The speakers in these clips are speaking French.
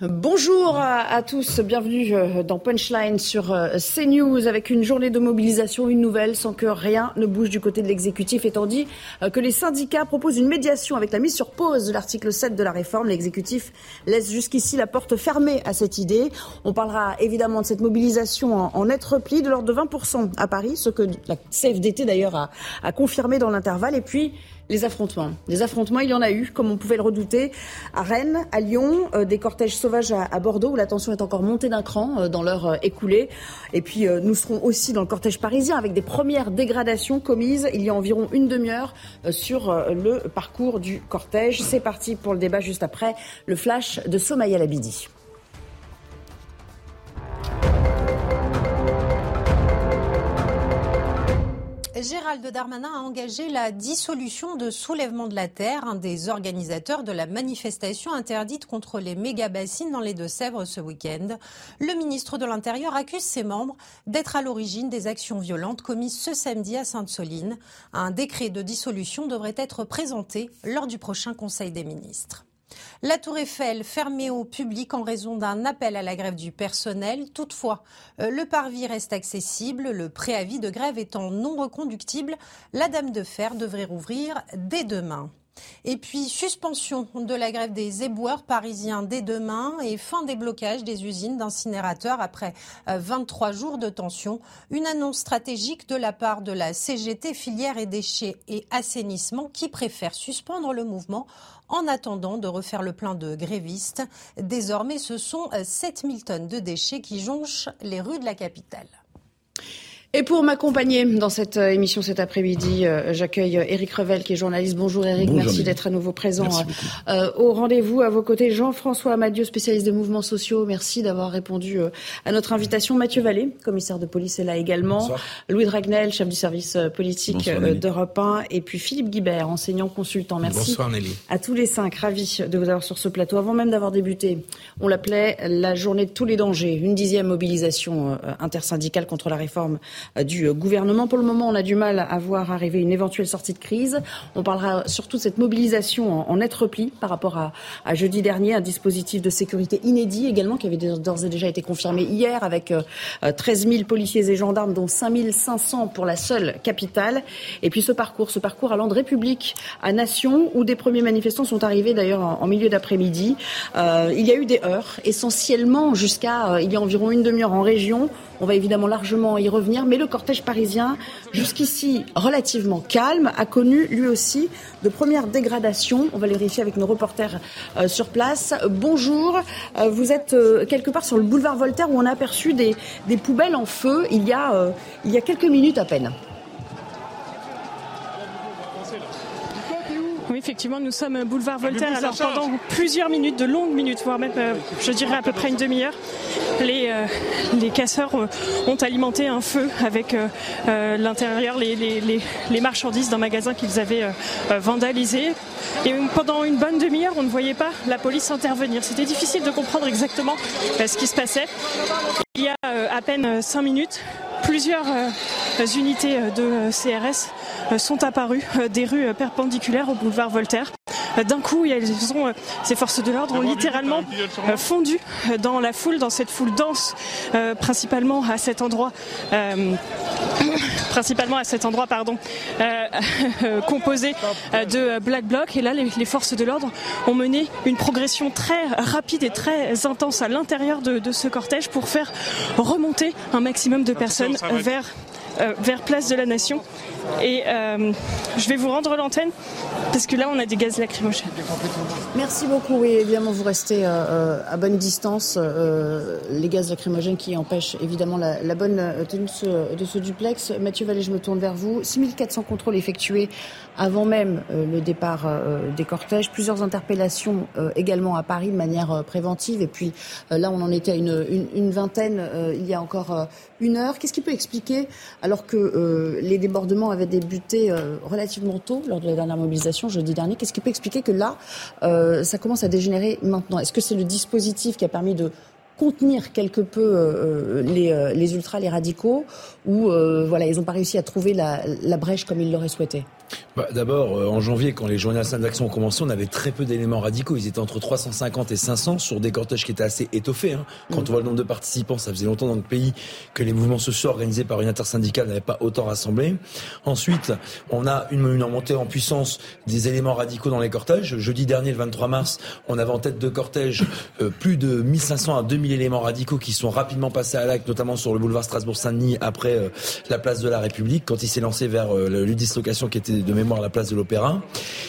Bonjour à tous, bienvenue dans Punchline sur CNews avec une journée de mobilisation, une nouvelle sans que rien ne bouge du côté de l'exécutif et tandis que les syndicats proposent une médiation avec la mise sur pause de l'article 7 de la réforme, l'exécutif laisse jusqu'ici la porte fermée à cette idée. On parlera évidemment de cette mobilisation en net repli de l'ordre de 20% à Paris, ce que la CFDT d'ailleurs a confirmé dans l'intervalle et puis les affrontements. Des affrontements, il y en a eu, comme on pouvait le redouter, à Rennes, à Lyon, des cortèges sauvages à Bordeaux, où la tension est encore montée d'un cran dans l'heure écoulée. Et puis, nous serons aussi dans le cortège parisien, avec des premières dégradations commises il y a environ une demi-heure sur le parcours du cortège. C'est parti pour le débat juste après le flash de Somaïa Labidi. Gérald Darmanin a engagé la dissolution de Soulèvement de la Terre, un des organisateurs de la manifestation interdite contre les méga-bassines dans les Deux-Sèvres ce week-end. Le ministre de l'Intérieur accuse ses membres d'être à l'origine des actions violentes commises ce samedi à Sainte-Soline. Un décret de dissolution devrait être présenté lors du prochain Conseil des ministres. La Tour Eiffel fermée au public en raison d'un appel à la grève du personnel. Toutefois, le parvis reste accessible, le préavis de grève étant non reconductible. La Dame de Fer devrait rouvrir dès demain. Et puis, suspension de la grève des éboueurs parisiens dès demain et fin des blocages des usines d'incinérateurs après 23 jours de tension. Une annonce stratégique de la part de la CGT, filière et déchets et assainissement, qui préfère suspendre le mouvement en attendant de refaire le plein de grévistes. Désormais, ce sont 7000 tonnes de déchets qui jonchent les rues de la capitale. Et pour m'accompagner dans cette émission cet après-midi, j'accueille Eric Revel qui est journaliste. Bonjour Eric, bonjour, merci d'être à nouveau présent au rendez-vous. À vos côtés, Jean-François Amadieu, spécialiste des mouvements sociaux. Merci d'avoir répondu à notre invitation. Mathieu Vallée, commissaire de police, est là également. Bonsoir. Louis Dragnet, chef du service politique d'Europe 1. Et puis Philippe Guibert, enseignant consultant. Merci. Bonsoir Nelly. À tous les cinq, ravi de vous avoir sur ce plateau. Avant même d'avoir débuté, on l'appelait la journée de tous les dangers. Une 10e mobilisation intersyndicale contre la réforme du gouvernement. Pour le moment, on a du mal à voir arriver une éventuelle sortie de crise. On parlera surtout de cette mobilisation en net repli par rapport à jeudi dernier, un dispositif de sécurité inédit également qui avait d'ores et déjà été confirmé hier avec 13 000 policiers et gendarmes, dont 5 500 pour la seule capitale. Et puis ce parcours allant de République à Nation, où des premiers manifestants sont arrivés d'ailleurs en milieu d'après-midi. Il y a eu des heurts, essentiellement jusqu'à il y a environ une demi-heure en région. On va évidemment largement y revenir, mais le cortège parisien, jusqu'ici relativement calme, a connu lui aussi de premières dégradations. On va les vérifier avec nos reporters sur place. Bonjour, vous êtes quelque part sur le boulevard Voltaire où on a aperçu des poubelles en feu il y a quelques minutes à peine. Oui, effectivement, nous sommes boulevard Voltaire. Alors pendant plusieurs minutes, de longues minutes, voire même, je dirais à peu près une demi-heure, les casseurs ont alimenté un feu avec l'intérieur, les marchandises d'un magasin qu'ils avaient vandalisé. Et pendant une bonne demi-heure, on ne voyait pas la police intervenir. C'était difficile de comprendre exactement ce qui se passait. Il y a à peine 5 minutes, plusieurs unités de CRS sont apparues des rues perpendiculaires au boulevard Voltaire. D'un coup, ces forces de l'ordre ont littéralement fondu dans la foule, dans cette foule dense, principalement à cet endroit, composé de Black Bloc. Et là, les forces de l'ordre ont mené une progression très rapide et très intense à l'intérieur de ce cortège pour faire remonter un maximum de personnes vers vers Place de la Nation. Et je vais vous rendre l'antenne parce que là, on a des gaz lacrymogènes. Merci beaucoup. Oui, évidemment, vous restez à bonne distance. Les gaz lacrymogènes qui empêchent évidemment la bonne tenue de ce duplex. Mathieu Vallée, je me tourne vers vous. 6400 contrôles effectués avant même le départ des cortèges. Plusieurs interpellations également à Paris de manière préventive. Et puis là, on en était à une vingtaine il y a encore une heure. Qu'est-ce qui peut expliquer, alors que les débordements avaient débuté relativement tôt lors de la dernière mobilisation jeudi dernier, qu'est-ce qui peut expliquer que là, ça commence à dégénérer maintenant? Est-ce que c'est le dispositif qui a permis de contenir quelque peu les ultras, les radicaux, ou voilà, ils n'ont pas réussi à trouver la brèche comme ils l'auraient souhaité? D'abord, en janvier, quand les journées nationales d'action ont commencé, on avait très peu d'éléments radicaux. Ils étaient entre 350 et 500 sur des cortèges qui étaient assez étoffés. Hein. Quand on voit le nombre de participants, ça faisait longtemps dans le pays que les mouvements sociaux organisés par une intersyndicale n'avaient pas autant rassemblé. Ensuite, on a une montée en puissance des éléments radicaux dans les cortèges. Jeudi dernier, le 23 mars, on avait en tête de cortège plus de 1500 à 2000 éléments radicaux qui sont rapidement passés à l'acte, notamment sur le boulevard Strasbourg-Saint-Denis après la place de la République, quand il s'est lancé vers les dislocations qui étaient de mémoire à la place de l'Opéra.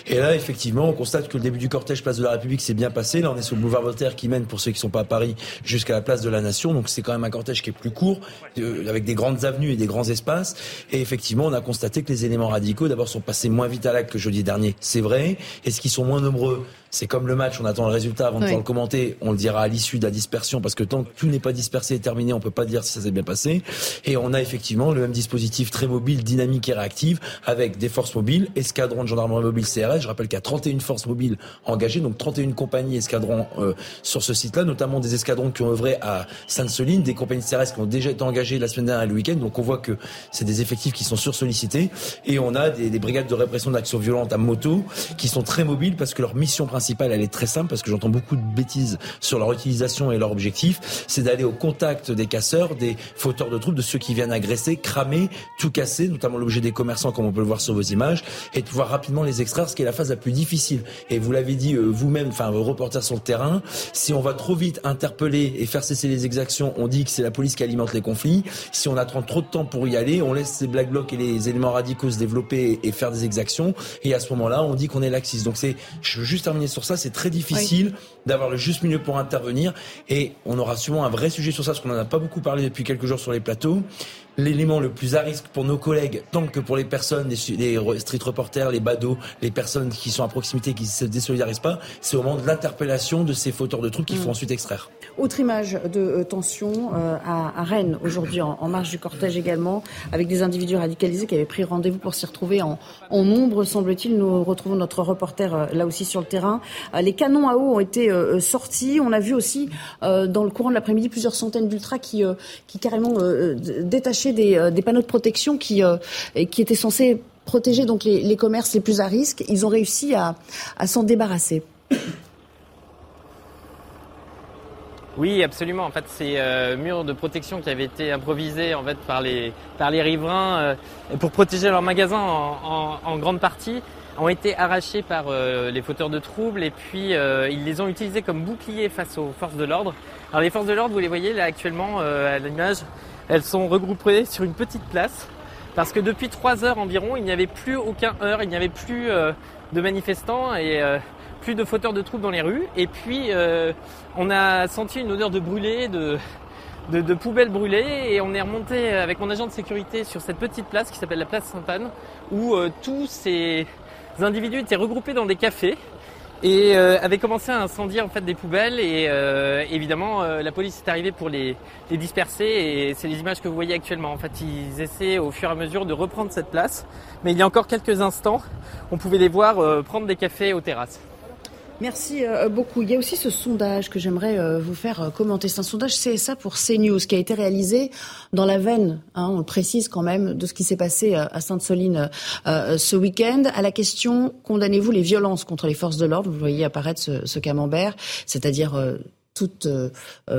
Et là, effectivement, on constate que le début du cortège place de la République s'est bien passé. Là, on est sur le boulevard Voltaire qui mène, pour ceux qui ne sont pas à Paris, jusqu'à la place de la Nation. Donc, c'est quand même un cortège qui est plus court, avec des grandes avenues et des grands espaces. Et effectivement, on a constaté que les éléments radicaux, d'abord, sont passés moins vite à l'acte que jeudi dernier. C'est vrai. Est-ce qu'ils sont moins nombreux? C'est comme le match, on attend le résultat avant de pouvoir le commenter. On le dira à l'issue de la dispersion, parce que tant que tout n'est pas dispersé et terminé, on peut pas dire si ça s'est bien passé. Et on a effectivement le même dispositif très mobile, dynamique et réactif, avec des forces mobiles, escadrons de gendarmerie mobile CRS. Je rappelle qu'il y a 31 forces mobiles engagées, donc 31 compagnies escadrons sur ce site-là, notamment des escadrons qui ont œuvré à Sainte-Soline, des compagnies CRS qui ont déjà été engagées la semaine dernière et le week-end. Donc on voit que c'est des effectifs qui sont sursollicités. Et on a des brigades de répression d'actions violentes à moto qui sont très mobiles, parce que leur mission principale, elle est très simple, parce que j'entends beaucoup de bêtises sur leur utilisation et leur objectif, c'est d'aller au contact des casseurs, des fauteurs de troubles, de ceux qui viennent agresser, cramer, tout casser, notamment l'objet des commerçants, comme on peut le voir sur vos images, et de pouvoir rapidement les extraire, ce qui est la phase la plus difficile. Et vous l'avez dit vous-même, enfin, vos reporters sur le terrain, si on va trop vite interpeller et faire cesser les exactions, on dit que c'est la police qui alimente les conflits. Si on attend trop de temps pour y aller, on laisse les black blocs et les éléments radicaux se développer et faire des exactions, et à ce moment-là, on dit qu'on est laxiste. Donc c'est, je veux juste terminer sur ça, c'est très difficile d'avoir le juste milieu pour intervenir, et on aura sûrement un vrai sujet sur ça, parce qu'on n'en a pas beaucoup parlé depuis quelques jours sur les plateaux. L'élément le plus à risque pour nos collègues, tant que pour les personnes, les street reporters, les badauds, les personnes qui sont à proximité, qui ne se désolidarisent pas, c'est au moment de l'interpellation de ces fauteurs de troubles qu'il faut ensuite extraire. Autre image de tension à Rennes aujourd'hui, en marge du cortège également, avec des individus radicalisés qui avaient pris rendez-vous pour s'y retrouver en nombre, semble-t-il. Nous retrouvons notre reporter là aussi sur le terrain. Les canons à eau ont été sortis. On a vu aussi dans le courant de l'après-midi plusieurs centaines d'ultras qui carrément détachaient des panneaux de protection qui étaient censés protéger donc les commerces les plus à risque. Ils ont réussi à s'en débarrasser. Oui, absolument. En fait, ces murs de protection qui avaient été improvisés en fait par les riverains pour protéger leurs magasins en grande partie ont été arrachés par les fauteurs de troubles, et puis ils les ont utilisés comme boucliers face aux forces de l'ordre. Alors les forces de l'ordre, vous les voyez là actuellement à l'image. Elles sont regroupées sur une petite place parce que depuis 3 heures environ, il n'y avait plus aucun heurt, il n'y avait plus de manifestants et plus de fauteurs de troubles dans les rues. Et puis, on a senti une odeur de brûlé, de poubelles brûlées, et on est remonté avec mon agent de sécurité sur cette petite place qui s'appelle la place Sainte-Anne, où tous ces individus étaient regroupés dans des cafés et avait commencé à incendier en fait des poubelles, et évidemment la police est arrivée pour les disperser, et c'est les images que vous voyez actuellement. En fait, ils essaient au fur et à mesure de reprendre cette place, mais il y a encore quelques instants, on pouvait les voir prendre des cafés aux terrasses. Merci beaucoup. Il y a aussi ce sondage que j'aimerais vous faire commenter. C'est un sondage CSA pour CNews qui a été réalisé dans la veine, on le précise quand même, de ce qui s'est passé à Sainte-Soline ce week-end. À la question « Condamnez-vous les violences contre les forces de l'ordre ?» Vous voyez apparaître ce camembert, c'est-à-dire toutes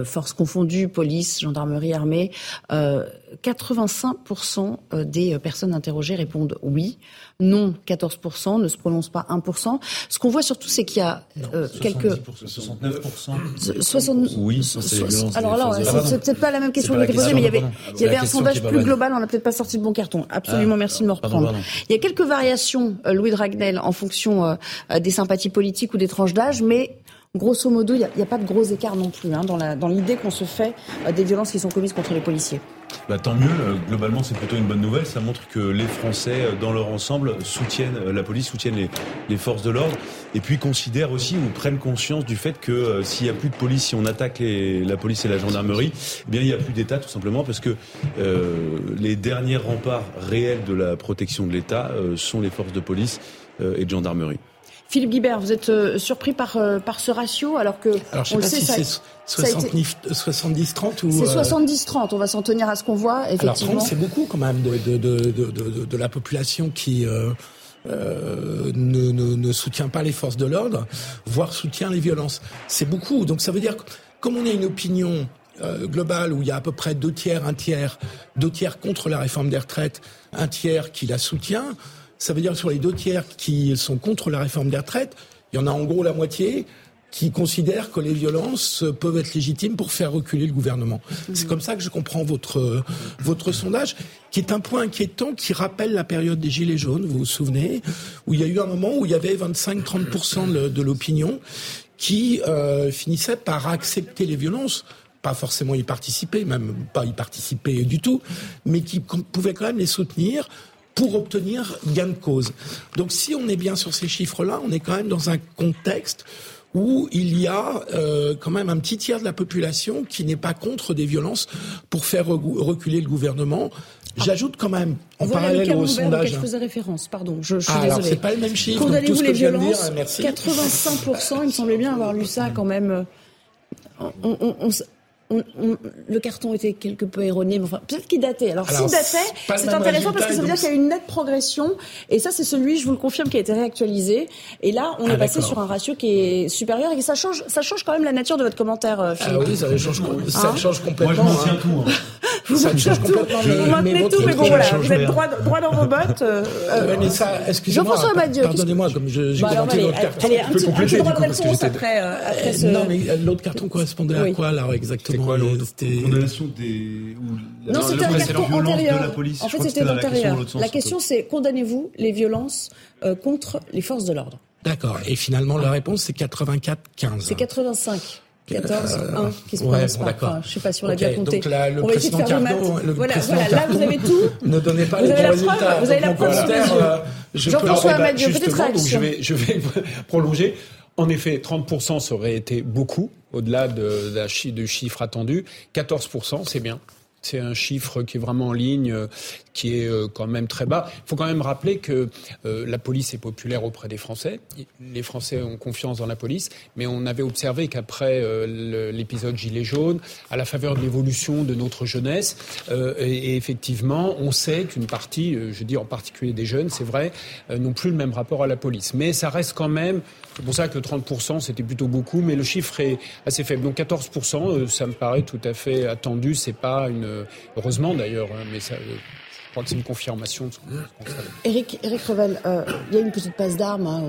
forces confondues, police, gendarmerie, armée, 85% des personnes interrogées répondent oui. Non, 14%, ne se prononcent pas 1%. Ce qu'on voit surtout, c'est qu'il y a quelques... 69%. 60... Oui, ça c'est... Alors là, c'est peut-être pas la même question qui était posée, mais il y avait un sondage plus global, on n'a peut-être pas sorti le bon carton. Absolument, merci de me reprendre. Il y a quelques variations, Louis Dragnet, en fonction des sympathies politiques ou des tranches d'âge, mais... Grosso modo, il n'y a pas de gros écart non plus dans l'idée qu'on se fait des violences qui sont commises contre les policiers. Bah, tant mieux, globalement c'est plutôt une bonne nouvelle, ça montre que les Français dans leur ensemble soutiennent la police, soutiennent les forces de l'ordre et puis considèrent aussi ou prennent conscience du fait que s'il n'y a plus de police, si on attaque la police et la gendarmerie, eh bien il n'y a plus d'État tout simplement parce que les derniers remparts réels de la protection de l'État sont les forces de police et de gendarmerie. Philippe Guibert, vous êtes surpris par ce ratio alors que... Alors je ne sais pas si c'est 70-30 ou... C'est 70-30, on va s'en tenir à ce qu'on voit, effectivement. Alors 30, c'est beaucoup quand même de la population qui ne soutient pas les forces de l'ordre, voire soutient les violences. C'est beaucoup, donc ça veut dire que comme on a une opinion globale où il y a à peu près deux tiers contre la réforme des retraites, un tiers qui la soutient... Ça veut dire que sur les deux tiers qui sont contre la réforme des retraites, il y en a en gros la moitié qui considèrent que les violences peuvent être légitimes pour faire reculer le gouvernement. C'est comme ça que je comprends votre sondage, qui est un point inquiétant, qui rappelle la période des Gilets jaunes, vous vous souvenez, où il y a eu un moment où il y avait 25-30% de l'opinion qui finissait par accepter les violences, pas forcément y participer, même pas y participer du tout, mais qui pouvait quand même les soutenir pour obtenir gain de cause. Donc si on est bien sur ces chiffres-là, on est quand même dans un contexte où il y a quand même un petit tiers de la population qui n'est pas contre des violences pour faire reculer le gouvernement. J'ajoute quand même, en parallèle au sondage... Je faisais référence, pardon, je suis désolée. Alors, c'est pas le même chiffre. Condamnez-vous les violences, 85%, il me semblait bien avoir lu ça quand même. Le carton était quelque peu erroné, mais enfin, peut-être qu'il datait. Alors s'il datait, c'est intéressant parce que ça veut dire qu'il y a une nette progression. Et ça, c'est celui, je vous le confirme, qui a été réactualisé. Et là, on est passé sur un ratio qui est supérieur et ça change quand même la nature de votre commentaire, Philippe. Ah oui, ça change complètement. Moi, je maintiens tout. Vous maintenez tout, mais bon, voilà, vous êtes droit dans vos bottes. Mais ça, excusez-moi, pardonnez-moi, comme j'ai commenté l'autre carton. Allez, un petit droit de réponse après ce... Non, mais l'autre carton correspondait à quoi, là, exactement? C'est quoi l'autre? C'était condamnation des... Non, c'était un carton antérieur. En fait, c'était antérieur. La question, c'est condamnez-vous les violences contre les forces de l'ordre? D'accord. Et finalement, la réponse, c'est 84-15. C'est 85. 14-1 qui se prononce pas. Enfin, je ne sais pas si on l'a bien compté. Donc là, on va essayer de faire le président Cardo, là vous avez tout. Ne donnez pas les résultats. Vous avez la preuve. Jean-François Amadieu, peut-être réaction. Je vais prolonger. En effet, 30% ça aurait été beaucoup, au-delà du chiffre attendu. 14%, c'est bien. C'est un chiffre qui est vraiment en ligne, qui est quand même très bas. Il faut quand même rappeler que la police est populaire auprès des Français. Les Français ont confiance dans la police. Mais on avait observé qu'après l'épisode Gilets jaunes, à la faveur de l'évolution de notre jeunesse, et effectivement, on sait qu'une partie, je dis en particulier des jeunes, c'est vrai, n'ont plus le même rapport à la police. Mais ça reste quand même... C'est pour ça que 30%, c'était plutôt beaucoup, mais le chiffre est assez faible. Donc 14%, ça me paraît tout à fait attendu. C'est pas une... Heureusement d'ailleurs, mais ça... Je crois que c'est une confirmation. Éric Revel, il y a une petite passe d'armes. Hein,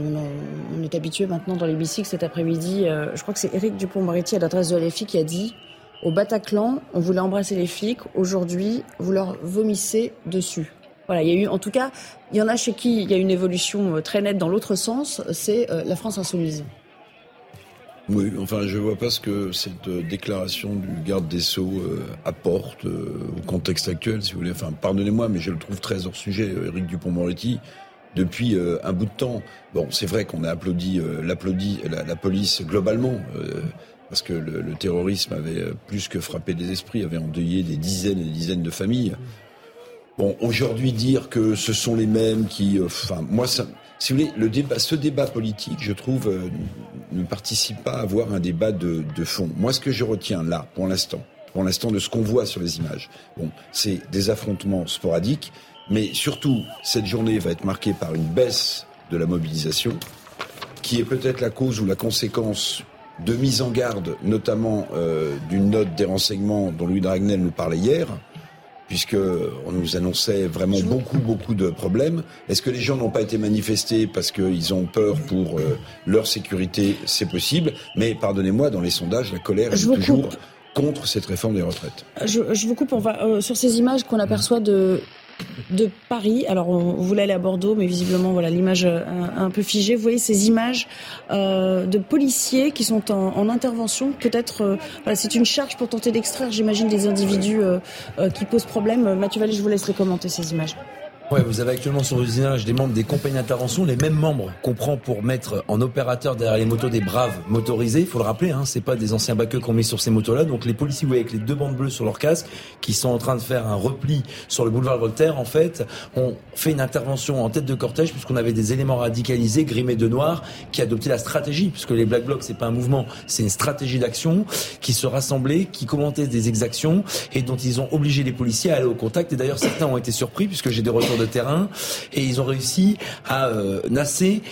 on est habitué maintenant dans l'hémicycle cet après-midi. Je crois que c'est Éric Dupond-Moretti à l'adresse de l'FI qui a dit « Au Bataclan, on voulait embrasser les flics. Aujourd'hui, vous leur vomissez dessus ». Voilà, il y a eu, en tout cas, il y en a chez qui il y a une évolution très nette dans l'autre sens, c'est la France insoumise. Oui, enfin, je vois pas ce que cette déclaration du garde des Sceaux apporte au contexte actuel, si vous voulez. Enfin, pardonnez-moi, mais je le trouve très hors sujet, Éric Dupond-Moretti, depuis un bout de temps. Bon, c'est vrai qu'on a applaudi la police globalement, parce que le terrorisme avait plus que frappé des esprits, avait endeuillé des dizaines et des dizaines de familles. Bon, aujourd'hui, dire que ce sont les mêmes qui... Enfin, moi, ça, si vous voulez, ce débat politique, je trouve, ne participe pas à avoir un débat de fond. Moi, ce que je retiens là, pour l'instant, de ce qu'on voit sur les images, bon, c'est des affrontements sporadiques, mais surtout, cette journée va être marquée par une baisse de la mobilisation, qui est peut-être la cause ou la conséquence de mise en garde, notamment d'une note des renseignements dont Louis Dragnet nous parlait hier, puisqu'on nous annonçait vraiment beaucoup de problèmes. Est-ce que les gens n'ont pas été manifestés parce qu'ils ont peur pour leur sécurité ? C'est possible, mais pardonnez-moi, dans les sondages, la colère est toujours contre cette réforme des retraites. Je vous coupe, on va sur ces images qu'on aperçoit de Paris. Alors, on voulait aller à Bordeaux, mais visiblement, voilà, l'image un peu figée. Vous voyez ces images de policiers qui sont en intervention. Peut-être, voilà, c'est une charge pour tenter d'extraire, j'imagine, des individus qui posent problème. Mathieu Vallée, je vous laisserai commenter ces images. Ouais, vous avez actuellement sur les images des membres des compagnies d'intervention, les mêmes membres qu'on prend pour mettre en opérateur derrière les motos des braves motorisés. Il faut le rappeler, hein, c'est pas des anciens baqueux qu'on met sur ces motos-là. Donc les policiers, vous voyez, avec les deux bandes bleues sur leur casque, qui sont en train de faire un repli sur le boulevard Voltaire, en fait, ont fait une intervention en tête de cortège puisqu'on avait des éléments radicalisés, grimés de noir, qui adoptaient la stratégie, puisque les Black Blocs, c'est pas un mouvement, c'est une stratégie d'action, qui se rassemblaient, qui commentaient des exactions et dont ils ont obligé les policiers à aller au contact. Et d'ailleurs, certains ont été surpris puisque j'ai des retours de terrain et ils ont réussi à nasser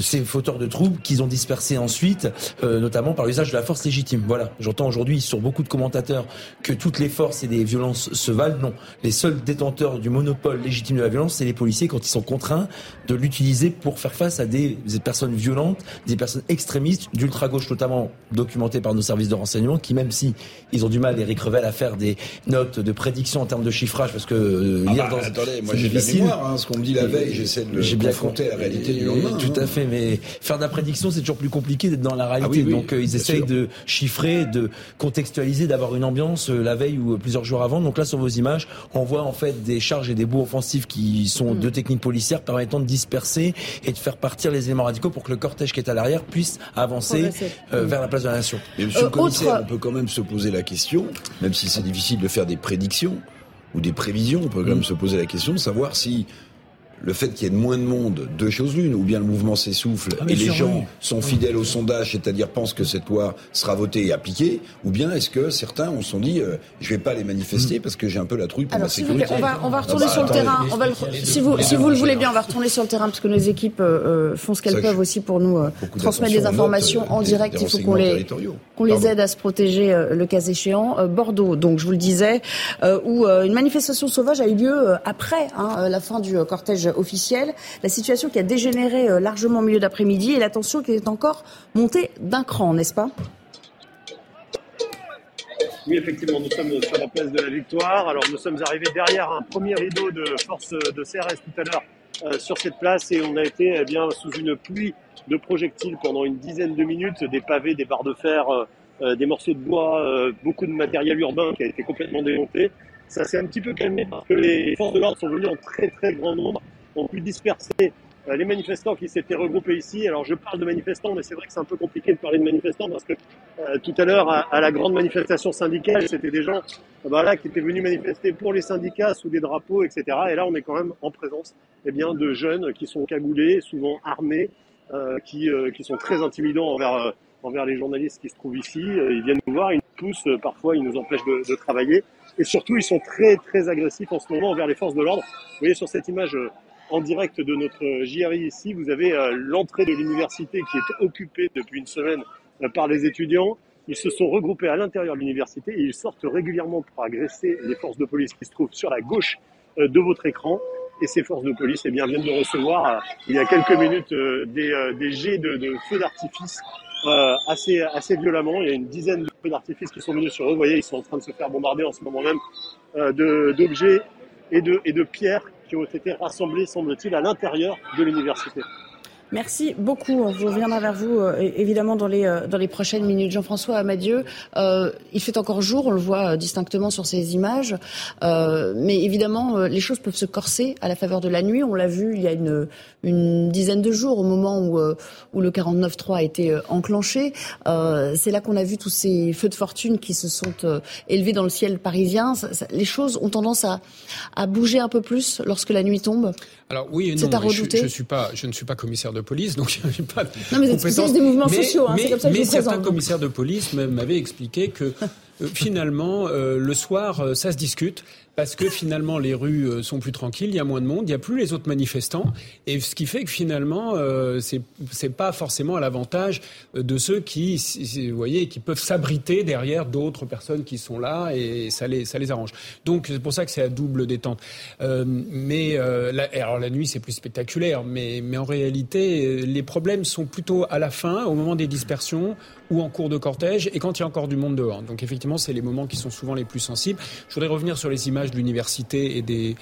ces fauteurs de troubles qu'ils ont dispersés ensuite, notamment par l'usage de la force légitime. Voilà, j'entends aujourd'hui sur beaucoup de commentateurs que toutes les forces et les violences se valent. Non, les seuls détenteurs du monopole légitime de la violence, c'est les policiers quand ils sont contraints de l'utiliser pour faire face à des personnes violentes, des personnes extrémistes, d'ultra-gauche notamment, documentées par nos services de renseignement, qui même si ils ont du mal, Eric Revel, à faire des notes de prédiction en termes de chiffrage, parce que attendez, moi j'ai de la mémoire, hein, ce qu'on me dit la veille, j'essaie de le confronter à la réalité du lendemain. Tout à fait, mais faire de la prédiction, c'est toujours plus compliqué d'être dans la réalité. Ah oui, donc ils essayent de chiffrer, de contextualiser, d'avoir une ambiance la veille ou plusieurs jours avant. Donc là, sur vos images, on voit en fait des charges et des bouts offensifs qui sont deux techniques policières permettant de disperser et de faire partir les éléments radicaux pour que le cortège qui est à l'arrière puisse avancer vers la place de la Nation. Mais monsieur le commissaire, on peut quand même se poser la question, même si c'est difficile de faire des prédictions, ou des prévisions, on peut quand même se poser la question de savoir si le fait qu'il y ait moins de monde, deux choses l'une, ou bien le mouvement s'essouffle et les gens sont fidèles au sondage, c'est-à-dire pensent que cette loi sera votée et appliquée, ou bien est-ce que certains se sont dit je vais pas les manifester parce que j'ai un peu la trouille pour ma sécurité. On va retourner sur le terrain, si vous le voulez bien, on va retourner sur le terrain parce que nos équipes font ce qu'elles peuvent aussi pour nous transmettre des informations en direct, il faut qu'on les aide à se protéger le cas échéant. Bordeaux, donc je vous le disais, où une manifestation sauvage a eu lieu après la fin du cortège officielle, la situation qui a dégénéré largement au milieu d'après-midi et la tension qui est encore montée d'un cran, n'est-ce pas ? Oui, effectivement, nous sommes sur la place de la Victoire. Alors, nous sommes arrivés derrière un premier rideau de force de CRS tout à l'heure sur cette place et on a été sous une pluie de projectiles pendant une dizaine de minutes, des pavés, des barres de fer, des morceaux de bois, beaucoup de matériel urbain qui a été complètement démonté. Ça s'est un petit peu calmé parce que les forces de l'ordre sont venues en très très grand nombre, ont pu disperser les manifestants qui s'étaient regroupés ici. Alors je parle de manifestants, mais c'est vrai que c'est un peu compliqué de parler de manifestants parce que tout à l'heure à la grande manifestation syndicale, c'était des gens qui étaient venus manifester pour les syndicats sous des drapeaux, etc. Et là on est quand même en présence de jeunes qui sont cagoulés, souvent armés, qui sont très intimidants envers les journalistes qui se trouvent ici. Ils viennent nous voir, ils nous poussent, parfois ils nous empêchent de travailler. Et surtout, ils sont très, très agressifs en ce moment envers les forces de l'ordre. Vous voyez sur cette image en direct de notre JRI ici, vous avez l'entrée de l'université qui est occupée depuis une semaine par les étudiants. Ils se sont regroupés à l'intérieur de l'université et ils sortent régulièrement pour agresser les forces de police qui se trouvent sur la gauche de votre écran. Et ces forces de police viennent de recevoir, il y a quelques minutes, des jets de feux d'artifice assez violemment. Il y a une dizaine de feux d'artifice qui sont venus sur eux. Vous voyez, ils sont en train de se faire bombarder en ce moment même d'objets et de pierres qui ont été rassemblés, semble-t-il, à l'intérieur de l'université. Merci beaucoup. Je reviendrai vers vous évidemment dans les prochaines minutes. Jean-François Amadieu, il fait encore jour, on le voit distinctement sur ces images, mais évidemment les choses peuvent se corser à la faveur de la nuit. On l'a vu il y a une dizaine de jours au moment où le 49.3 a été enclenché. C'est là qu'on a vu tous ces feux de fortune qui se sont élevés dans le ciel parisien. Les choses ont tendance à bouger un peu plus lorsque la nuit tombe. Alors oui et non, c'est à redouter. Je ne suis pas commissaire de police, donc je n'ai pas de compétences. Non, mais c'est des mouvements sociaux, c'est comme ça que je vous présente. Certains commissaires de police m'avaient expliqué que finalement, le soir, ça se discute. Parce que finalement, les rues sont plus tranquilles, il y a moins de monde, il n'y a plus les autres manifestants. Et ce qui fait que finalement, c'est pas forcément à l'avantage de ceux qui, vous voyez, qui peuvent s'abriter derrière d'autres personnes qui sont là et ça les arrange. Donc, c'est pour ça que c'est à double détente. Alors la nuit, c'est plus spectaculaire, mais en réalité, les problèmes sont plutôt à la fin, au moment des dispersions ou en cours de cortège et quand il y a encore du monde dehors. Donc, effectivement, c'est les moments qui sont souvent les plus sensibles. Je voudrais revenir sur les images de l'université et des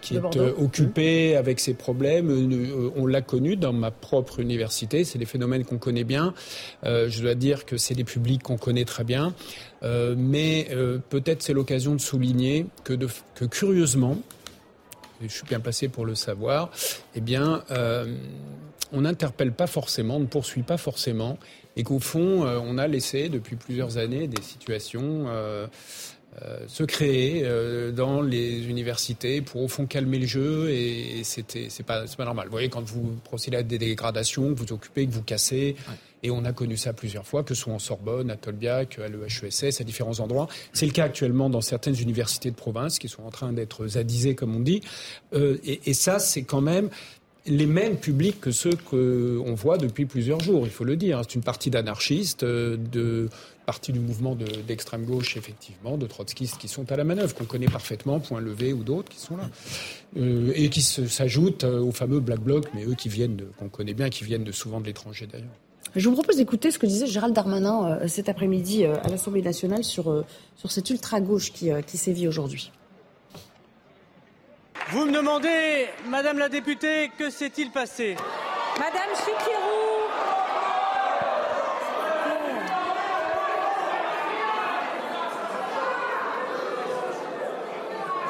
qui est occupée avec ses problèmes. On l'a connu dans ma propre université. C'est des phénomènes qu'on connaît bien. Je dois dire que c'est des publics qu'on connaît très bien. Mais peut-être c'est l'occasion de souligner que curieusement, et je suis bien placé pour le savoir, eh bien, on n'interpelle pas forcément, on ne poursuit pas forcément. Et qu'au fond, on a laissé depuis plusieurs années des situations... se créer dans les universités pour au fond calmer le jeu et c'est pas normal. Vous voyez, quand vous procédez à des dégradations, que vous occupez, que vous cassez, ouais. Et on a connu ça plusieurs fois, que ce soit en Sorbonne, à Tolbiac, à l'EHESS, à différents endroits. C'est le cas actuellement dans certaines universités de province qui sont en train d'être zadisées, comme on dit. Et ça, c'est quand même... les mêmes publics que ceux qu'on voit depuis plusieurs jours, il faut le dire. C'est une partie d'anarchistes, partie du mouvement d'extrême gauche, effectivement, de trotskistes qui sont à la manœuvre, qu'on connaît parfaitement, Point Levé ou d'autres qui sont là. Et qui s'ajoutent aux fameux Black Blocs, mais eux qui viennent, qu'on connaît bien, qui viennent souvent de l'étranger d'ailleurs. Je vous propose d'écouter ce que disait Gérald Darmanin cet après-midi à l'Assemblée nationale sur cette ultra-gauche qui sévit aujourd'hui. Vous me demandez, Madame la députée, que s'est-il passé ? Madame Chikirou.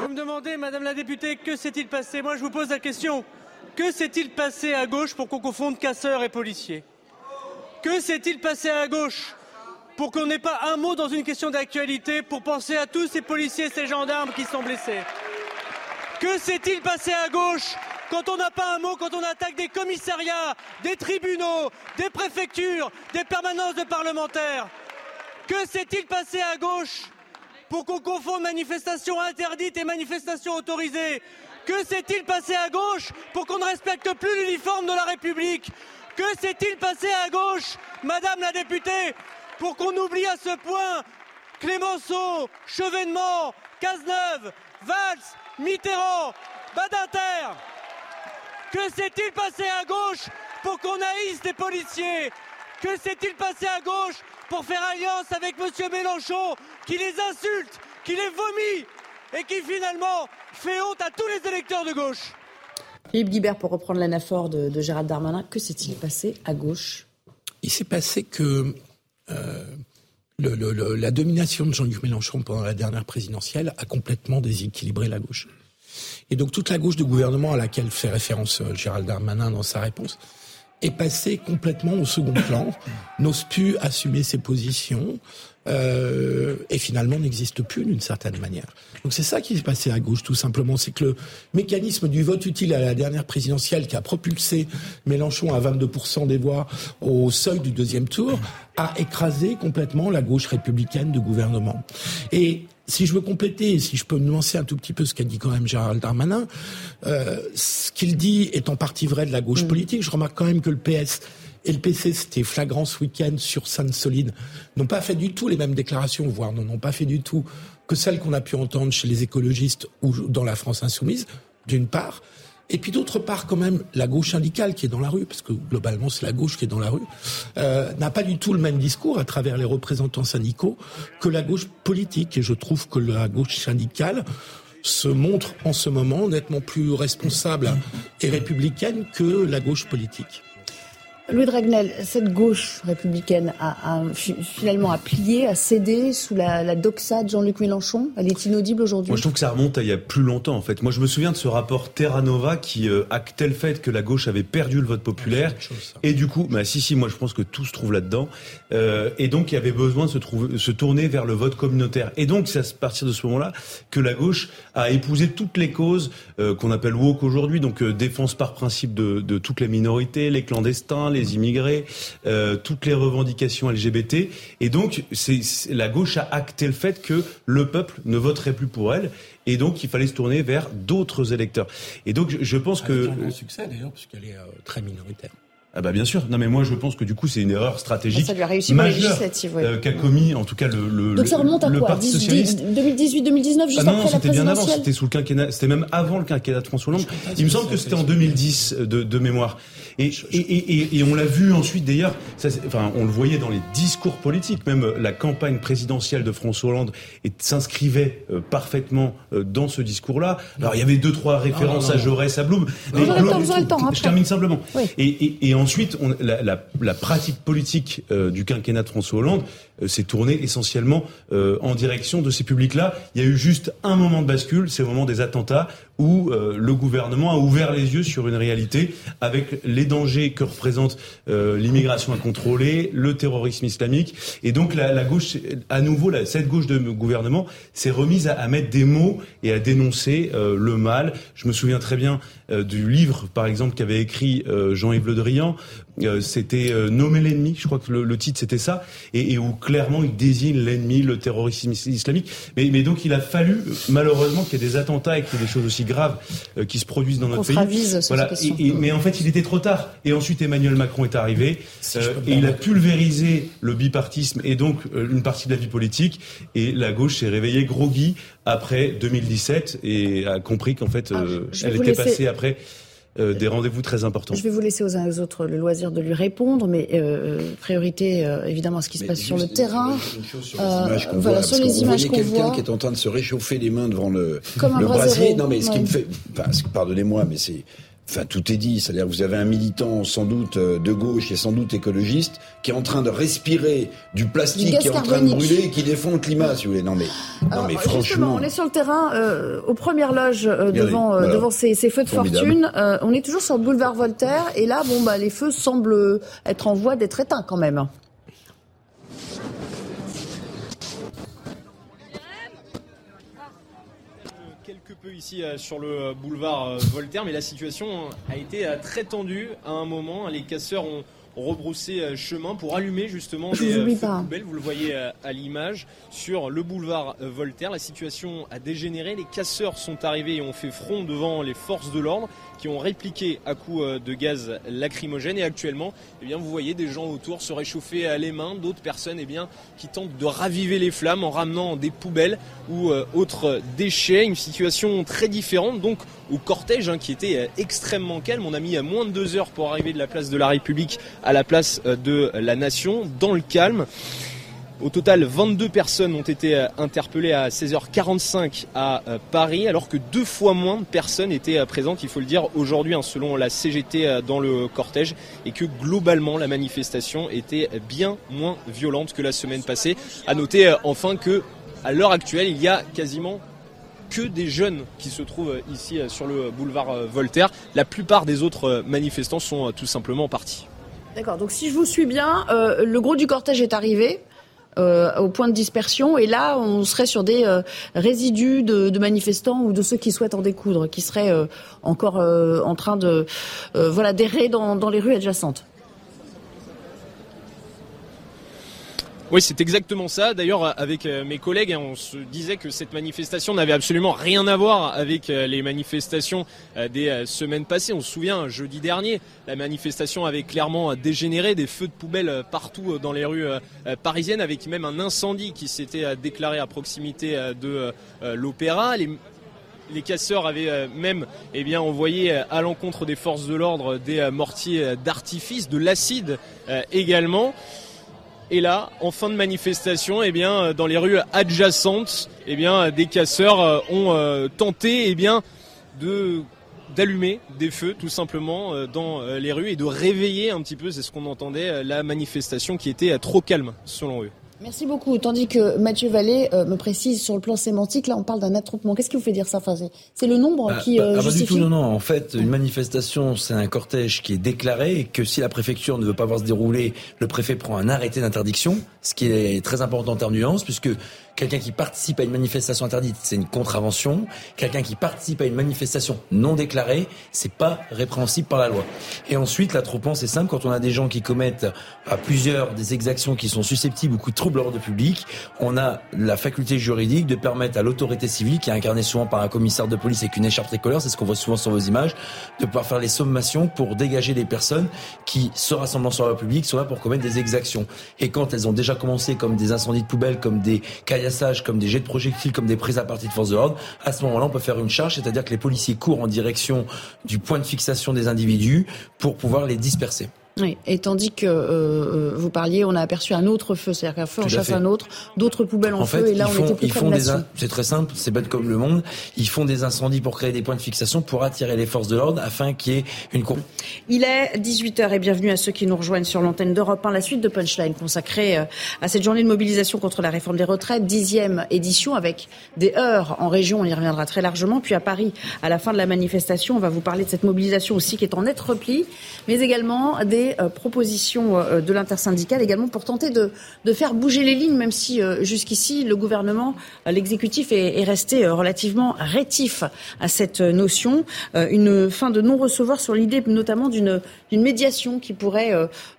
Vous me demandez, Madame la députée, que s'est-il passé ? Moi, je vous pose la question. Que s'est-il passé à gauche pour qu'on confonde casseurs et policiers ? Que s'est-il passé à gauche pour qu'on n'ait pas un mot dans une question d'actualité pour penser à tous ces policiers et ces gendarmes qui sont blessés ? Que s'est-il passé à gauche quand on n'a pas un mot, quand on attaque des commissariats, des tribunaux, des préfectures, des permanences de parlementaires ? Que s'est-il passé à gauche pour qu'on confonde manifestations interdites et manifestations autorisées ? Que s'est-il passé à gauche pour qu'on ne respecte plus l'uniforme de la République ? Que s'est-il passé à gauche, Madame la députée, pour qu'on oublie à ce point Clémenceau, Chevènement, Cazeneuve, Valls, Mitterrand, Badinter. Que s'est-il passé à gauche pour qu'on haïsse des policiers ? Que s'est-il passé à gauche pour faire alliance avec M. Mélenchon, qui les insulte, qui les vomit et qui finalement fait honte à tous les électeurs de gauche ? Philippe Guibert, pour reprendre l'anaphore de Gérald Darmanin, que s'est-il passé à gauche ? Il s'est passé que la domination de Jean-Luc Mélenchon pendant la dernière présidentielle a complètement déséquilibré la gauche. Et donc toute la gauche de gouvernement à laquelle fait référence Gérald Darmanin dans sa réponse est passée complètement au second plan, n'ose plus assumer ses positions et finalement n'existe plus d'une certaine manière. Donc c'est ça qui s'est passé à gauche tout simplement, c'est que le mécanisme du vote utile à la dernière présidentielle qui a propulsé Mélenchon à 22% des voix au seuil du deuxième tour a écrasé complètement la gauche républicaine de gouvernement. Et si je veux compléter, si je peux nuancer un tout petit peu ce qu'a dit quand même Gérald Darmanin, ce qu'il dit est en partie vrai de la gauche politique. Je remarque quand même que le PS et le PC, c'était flagrant ce week-end sur Sainte-Soline, n'ont pas fait du tout les mêmes déclarations, voire n'en ont pas fait du tout que celles qu'on a pu entendre chez les écologistes ou dans la France insoumise, d'une part. Et puis d'autre part, quand même, la gauche syndicale qui est dans la rue, parce que globalement c'est la gauche qui est dans la rue, n'a pas du tout le même discours à travers les représentants syndicaux que la gauche politique. Et je trouve que la gauche syndicale se montre en ce moment nettement plus responsable et républicaine que la gauche politique. Louis Dragnet, cette gauche républicaine a finalement plié, a cédé sous la doxa de Jean-Luc Mélenchon. Elle est inaudible aujourd'hui. Moi, je trouve que ça remonte à il y a plus longtemps, en fait. Moi, je me souviens de ce rapport Terra Nova qui actait le fait que la gauche avait perdu le vote populaire. Et du coup, moi, je pense que tout se trouve là-dedans. Et donc, il y avait besoin de se tourner vers le vote communautaire. Et donc, c'est à partir de ce moment-là que la gauche a épousé toutes les causes qu'on appelle woke aujourd'hui. Donc, défense par principe de toutes les minorités, les clandestins, les les immigrés, toutes les revendications LGBT. Et donc, la gauche a acté le fait que le peuple ne voterait plus pour elle. Et donc, il fallait se tourner vers d'autres électeurs. Et donc, je pense que... Avec un grand succès, d'ailleurs, puisqu'elle est très minoritaire. Ah bah bien sûr. Non mais moi je pense que du coup c'est une erreur stratégique. Ça lui a réussi majeure, pour les législatives, ouais. Qu'a commis en tout cas le Donc ça remonte à quoi, 2018, 2019, juste après la présidentielle. Non, c'était bien avant, c'était sous le quinquennat, c'était même avant le quinquennat de François Hollande. Il me semble que c'était en 2010 de mémoire. Et on l'a vu ensuite d'ailleurs, on le voyait dans les discours politiques, même la campagne présidentielle de François Hollande s'inscrivait parfaitement dans ce discours-là. Alors il y avait 2-3 références à Jaurès, à Blum. Je termine simplement. Et ensuite, la pratique politique du quinquennat de François Hollande s'est tournée essentiellement en direction de ces publics-là. Il y a eu juste un moment de bascule, c'est le moment des attentats, où le gouvernement a ouvert les yeux sur une réalité avec les dangers que représente l'immigration incontrôlée, le terrorisme islamique. Et donc la gauche, à nouveau, cette gauche de gouvernement s'est remise à mettre des mots et à dénoncer le mal. Je me souviens très bien du livre, par exemple, qu'avait écrit Jean-Yves Le Drian. C'était Nommer l'ennemi, je crois que le titre c'était ça, et où clairement il désigne l'ennemi, le terrorisme islamique. Mais donc il a fallu, malheureusement, qu'il y ait des attentats et qu'il y ait des choses aussi graves qui se produisent dans notre pays. Voilà. Mais en fait, il était trop tard. Et ensuite, Emmanuel Macron est arrivé et il a pulvérisé le bipartisme et donc une partie de la vie politique. Et la gauche s'est réveillée groggy après 2017 et a compris qu'en fait, elle était passée après... des rendez-vous très importants. Je vais vous laisser aux uns et aux autres le loisir de lui répondre, mais priorité évidemment à ce qui se passe sur le terrain. Sur les images qu'on voit. Vous voyez quelqu'un qui est en train de se réchauffer les mains devant le brasier. Non, mais ce qui me fait. Pardonnez-moi, mais c'est. Enfin, tout est dit. C'est-à-dire que vous avez un militant, sans doute, de gauche et sans doute écologiste, qui est en train de respirer du plastique, qui est en train de brûler, et qui défend le climat, si vous voulez. Non, mais franchement. Justement, on est sur le terrain, aux premières loges, devant ces feux de fortune. On est toujours sur le boulevard Voltaire. Et là, les feux semblent être en voie d'être éteints, quand même. Ici sur le boulevard Voltaire, mais la situation a été très tendue à un moment. Les casseurs ont rebroussé chemin pour allumer justement des poubelles. Vous le voyez à l'image sur le boulevard Voltaire. La situation a dégénéré. Les casseurs sont arrivés et ont fait front devant les forces de l'ordre qui ont répliqué à coups de gaz lacrymogène. Et actuellement, vous voyez des gens autour se réchauffer les mains, d'autres personnes qui tentent de raviver les flammes en ramenant des poubelles ou autres déchets. Une situation très différente donc au cortège qui était extrêmement calme. On a mis moins de 2 heures pour arriver de la place de la République à la place de la Nation, dans le calme. Au total, 22 personnes ont été interpellées à 16h45 à Paris, alors que 2 fois moins de personnes étaient présentes, il faut le dire, aujourd'hui, selon la CGT dans le cortège, et que globalement, la manifestation était bien moins violente que la semaine passée. À noter enfin que, à l'heure actuelle, il y a quasiment que des jeunes qui se trouvent ici sur le boulevard Voltaire. La plupart des autres manifestants sont tout simplement partis. D'accord, donc si je vous suis bien, le gros du cortège est arrivé au point de dispersion et là on serait sur des résidus de manifestants ou de ceux qui souhaitent en découdre, qui seraient encore en train de d'errer dans les rues adjacentes. Oui, c'est exactement ça. D'ailleurs, avec mes collègues, on se disait que cette manifestation n'avait absolument rien à voir avec les manifestations des semaines passées. On se souvient, jeudi dernier, la manifestation avait clairement dégénéré, des feux de poubelle partout dans les rues parisiennes, avec même un incendie qui s'était déclaré à proximité de l'Opéra. Les casseurs avaient même envoyé à l'encontre des forces de l'ordre des mortiers d'artifice, de l'acide également. Et là, en fin de manifestation, dans les rues adjacentes, des casseurs ont tenté d'allumer des feux tout simplement dans les rues et de réveiller un petit peu, c'est ce qu'on entendait, la manifestation qui était trop calme selon eux. Merci beaucoup. Tandis que Mathieu Vallée me précise sur le plan sémantique, là on parle d'un attroupement. Qu'est-ce qui vous fait dire ça ? C'est le nombre qui justifie. Pas du tout, non. En fait, une manifestation, c'est un cortège qui est déclaré et que si la préfecture ne veut pas voir se dérouler, le préfet prend un arrêté d'interdiction, ce qui est très important en termes de nuance, puisque Quelqu'un qui participe à une manifestation interdite, c'est une contravention. Quelqu'un qui participe à une manifestation non déclarée, c'est pas répréhensible par la loi. Et ensuite, l'attroupement, c'est simple. Quand on a des gens qui commettent à plusieurs des exactions qui sont susceptibles ou qui troublent l'ordre public, on a la faculté juridique de permettre à l'autorité civile, qui est incarnée souvent par un commissaire de police avec une écharpe tricolore, c'est ce qu'on voit souvent sur vos images, de pouvoir faire les sommations pour dégager les personnes qui, se rassemblant sur la voie publique, sont là pour commettre des exactions. Et quand elles ont déjà commencé, comme des incendies de poubelles, comme des caillassages, comme des jets de projectiles, comme des prises à partie de forces de l'ordre, à ce moment-là, on peut faire une charge, c'est-à-dire que les policiers courent en direction du point de fixation des individus pour pouvoir les disperser. Oui, et tandis que vous parliez, on a aperçu un autre feu, c'est-à-dire qu'un feu en chasse un autre, d'autres poubelles en feu, fait, et là on était plus près de l'action. C'est très simple, c'est bête comme le monde, ils font des incendies pour créer des points de fixation, pour attirer les forces de l'ordre, afin qu'il y ait une courbe. Il est 18h et bienvenue à ceux qui nous rejoignent sur l'antenne d'Europe 1, la suite de Punchline consacrée à cette journée de mobilisation contre la réforme des retraites, 10e édition avec des heurts en région, on y reviendra très largement, puis à Paris, à la fin de la manifestation, on va vous parler de cette mobilisation aussi qui est en net repli, mais également des propositions de l'intersyndicale également pour tenter de faire bouger les lignes, même si jusqu'ici le gouvernement, l'exécutif est resté relativement rétif à cette notion. Une fin de non-recevoir sur l'idée notamment d'une médiation qui pourrait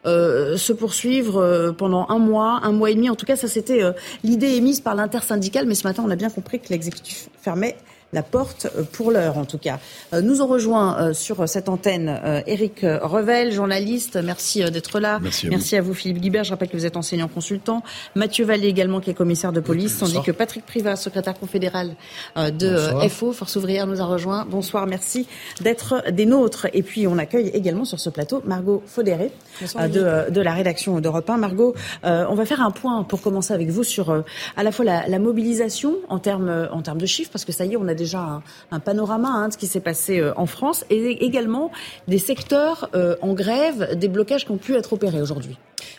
se poursuivre pendant un mois et demi. En tout cas, ça c'était l'idée émise par l'intersyndicale, mais ce matin on a bien compris que l'exécutif fermait la porte pour l'heure, en tout cas. Nous ont rejoint sur cette antenne Eric Revel, journaliste. Merci d'être là. Merci à vous, Philippe Guibert. Je rappelle que vous êtes enseignant consultant. Mathieu Vallée également, qui est commissaire de police. Tandis que Patrick Privat, secrétaire confédéral de FO, Force ouvrière, nous a rejoint. Bonsoir, merci d'être des nôtres. Et puis, on accueille également sur ce plateau Margot Faudéré de la rédaction d'Europe 1. Margot, on va faire un point pour commencer avec vous sur à la fois la mobilisation en termes de chiffres, parce que ça y est, on a déjà un panorama de ce qui s'est passé en France, et également des secteurs en grève, des blocages qui ont pu être opérés aujourd'hui.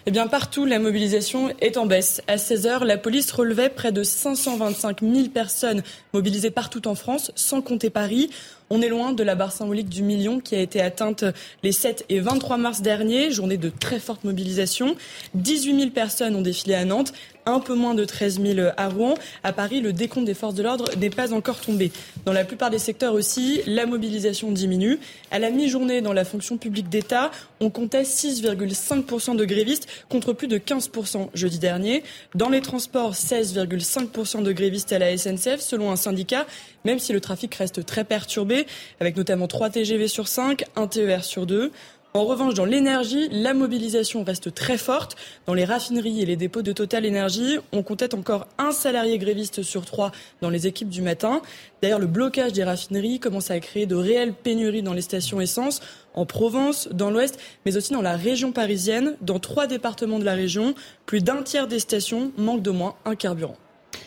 Eh bien, partout, la mobilisation est en baisse. À 16h, la police relevait près de 525 000 personnes mobilisées partout en France, sans compter Paris. On est loin de la barre symbolique du million qui a été atteinte les 7 et 23 mars dernier, journée de très forte mobilisation. 18 000 personnes ont défilé à Nantes, un peu moins de 13 000 à Rouen. À Paris, le décompte des forces de l'ordre n'est pas encore tombé. Dans la plupart des secteurs aussi, la mobilisation diminue. À la mi-journée, dans la fonction publique d'État, on comptait 6,5% de grévistes contre plus de 15% jeudi dernier. Dans les transports, 16,5% de grévistes à la SNCF, selon un syndicat, même si le trafic reste très perturbé, avec notamment 3 TGV sur 5, 1 TER sur 2. En revanche, dans l'énergie, la mobilisation reste très forte. Dans les raffineries et les dépôts de Total Énergie, on comptait encore un salarié gréviste sur 3 dans les équipes du matin. D'ailleurs, le blocage des raffineries commence à créer de réelles pénuries dans les stations essence, en Provence, dans l'Ouest, mais aussi dans la région parisienne. Dans 3 départements de la région, plus d'un tiers des stations manquent d'au moins un carburant.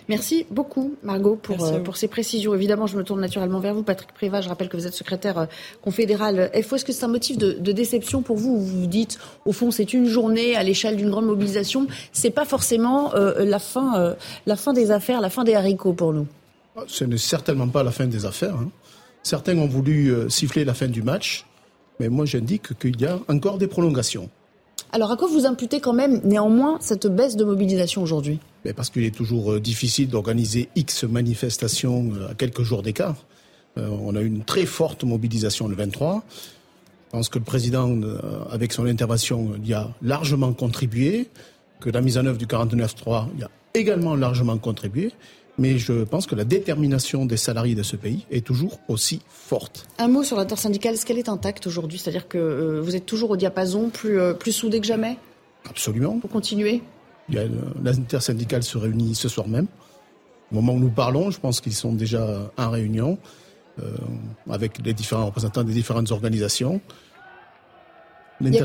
Merci beaucoup, Margot, pour ces précisions. Évidemment, je me tourne naturellement vers vous, Patrick Privat. Je rappelle que vous êtes secrétaire confédéral FO. Est-ce que c'est un motif de déception pour vous, où vous vous dites, au fond, c'est une journée à l'échelle d'une grande mobilisation, c'est pas forcément la fin des affaires, la fin des haricots pour nous? Ce n'est certainement pas la fin des affaires. Certains ont voulu siffler la fin du match, mais moi j'indique qu'il y a encore des prolongations. Alors à quoi vous imputez quand même néanmoins cette baisse de mobilisation aujourd'hui ? Parce qu'il est toujours difficile d'organiser X manifestations à quelques jours d'écart. On a eu une très forte mobilisation le 23. Je pense que le président, avec son intervention, y a largement contribué, que la mise en œuvre du 49.3 y a également largement contribué. Mais je pense que la détermination des salariés de ce pays est toujours aussi forte. Un mot sur l'intersyndicale, est-ce qu'elle est intacte aujourd'hui ? C'est-à-dire que vous êtes toujours au diapason, plus soudés que jamais ? Absolument. Pour continuer ? L'intersyndicale se réunit ce soir même. Au moment où nous parlons, je pense qu'ils sont déjà en réunion avec les différents représentants des différentes organisations. Il y a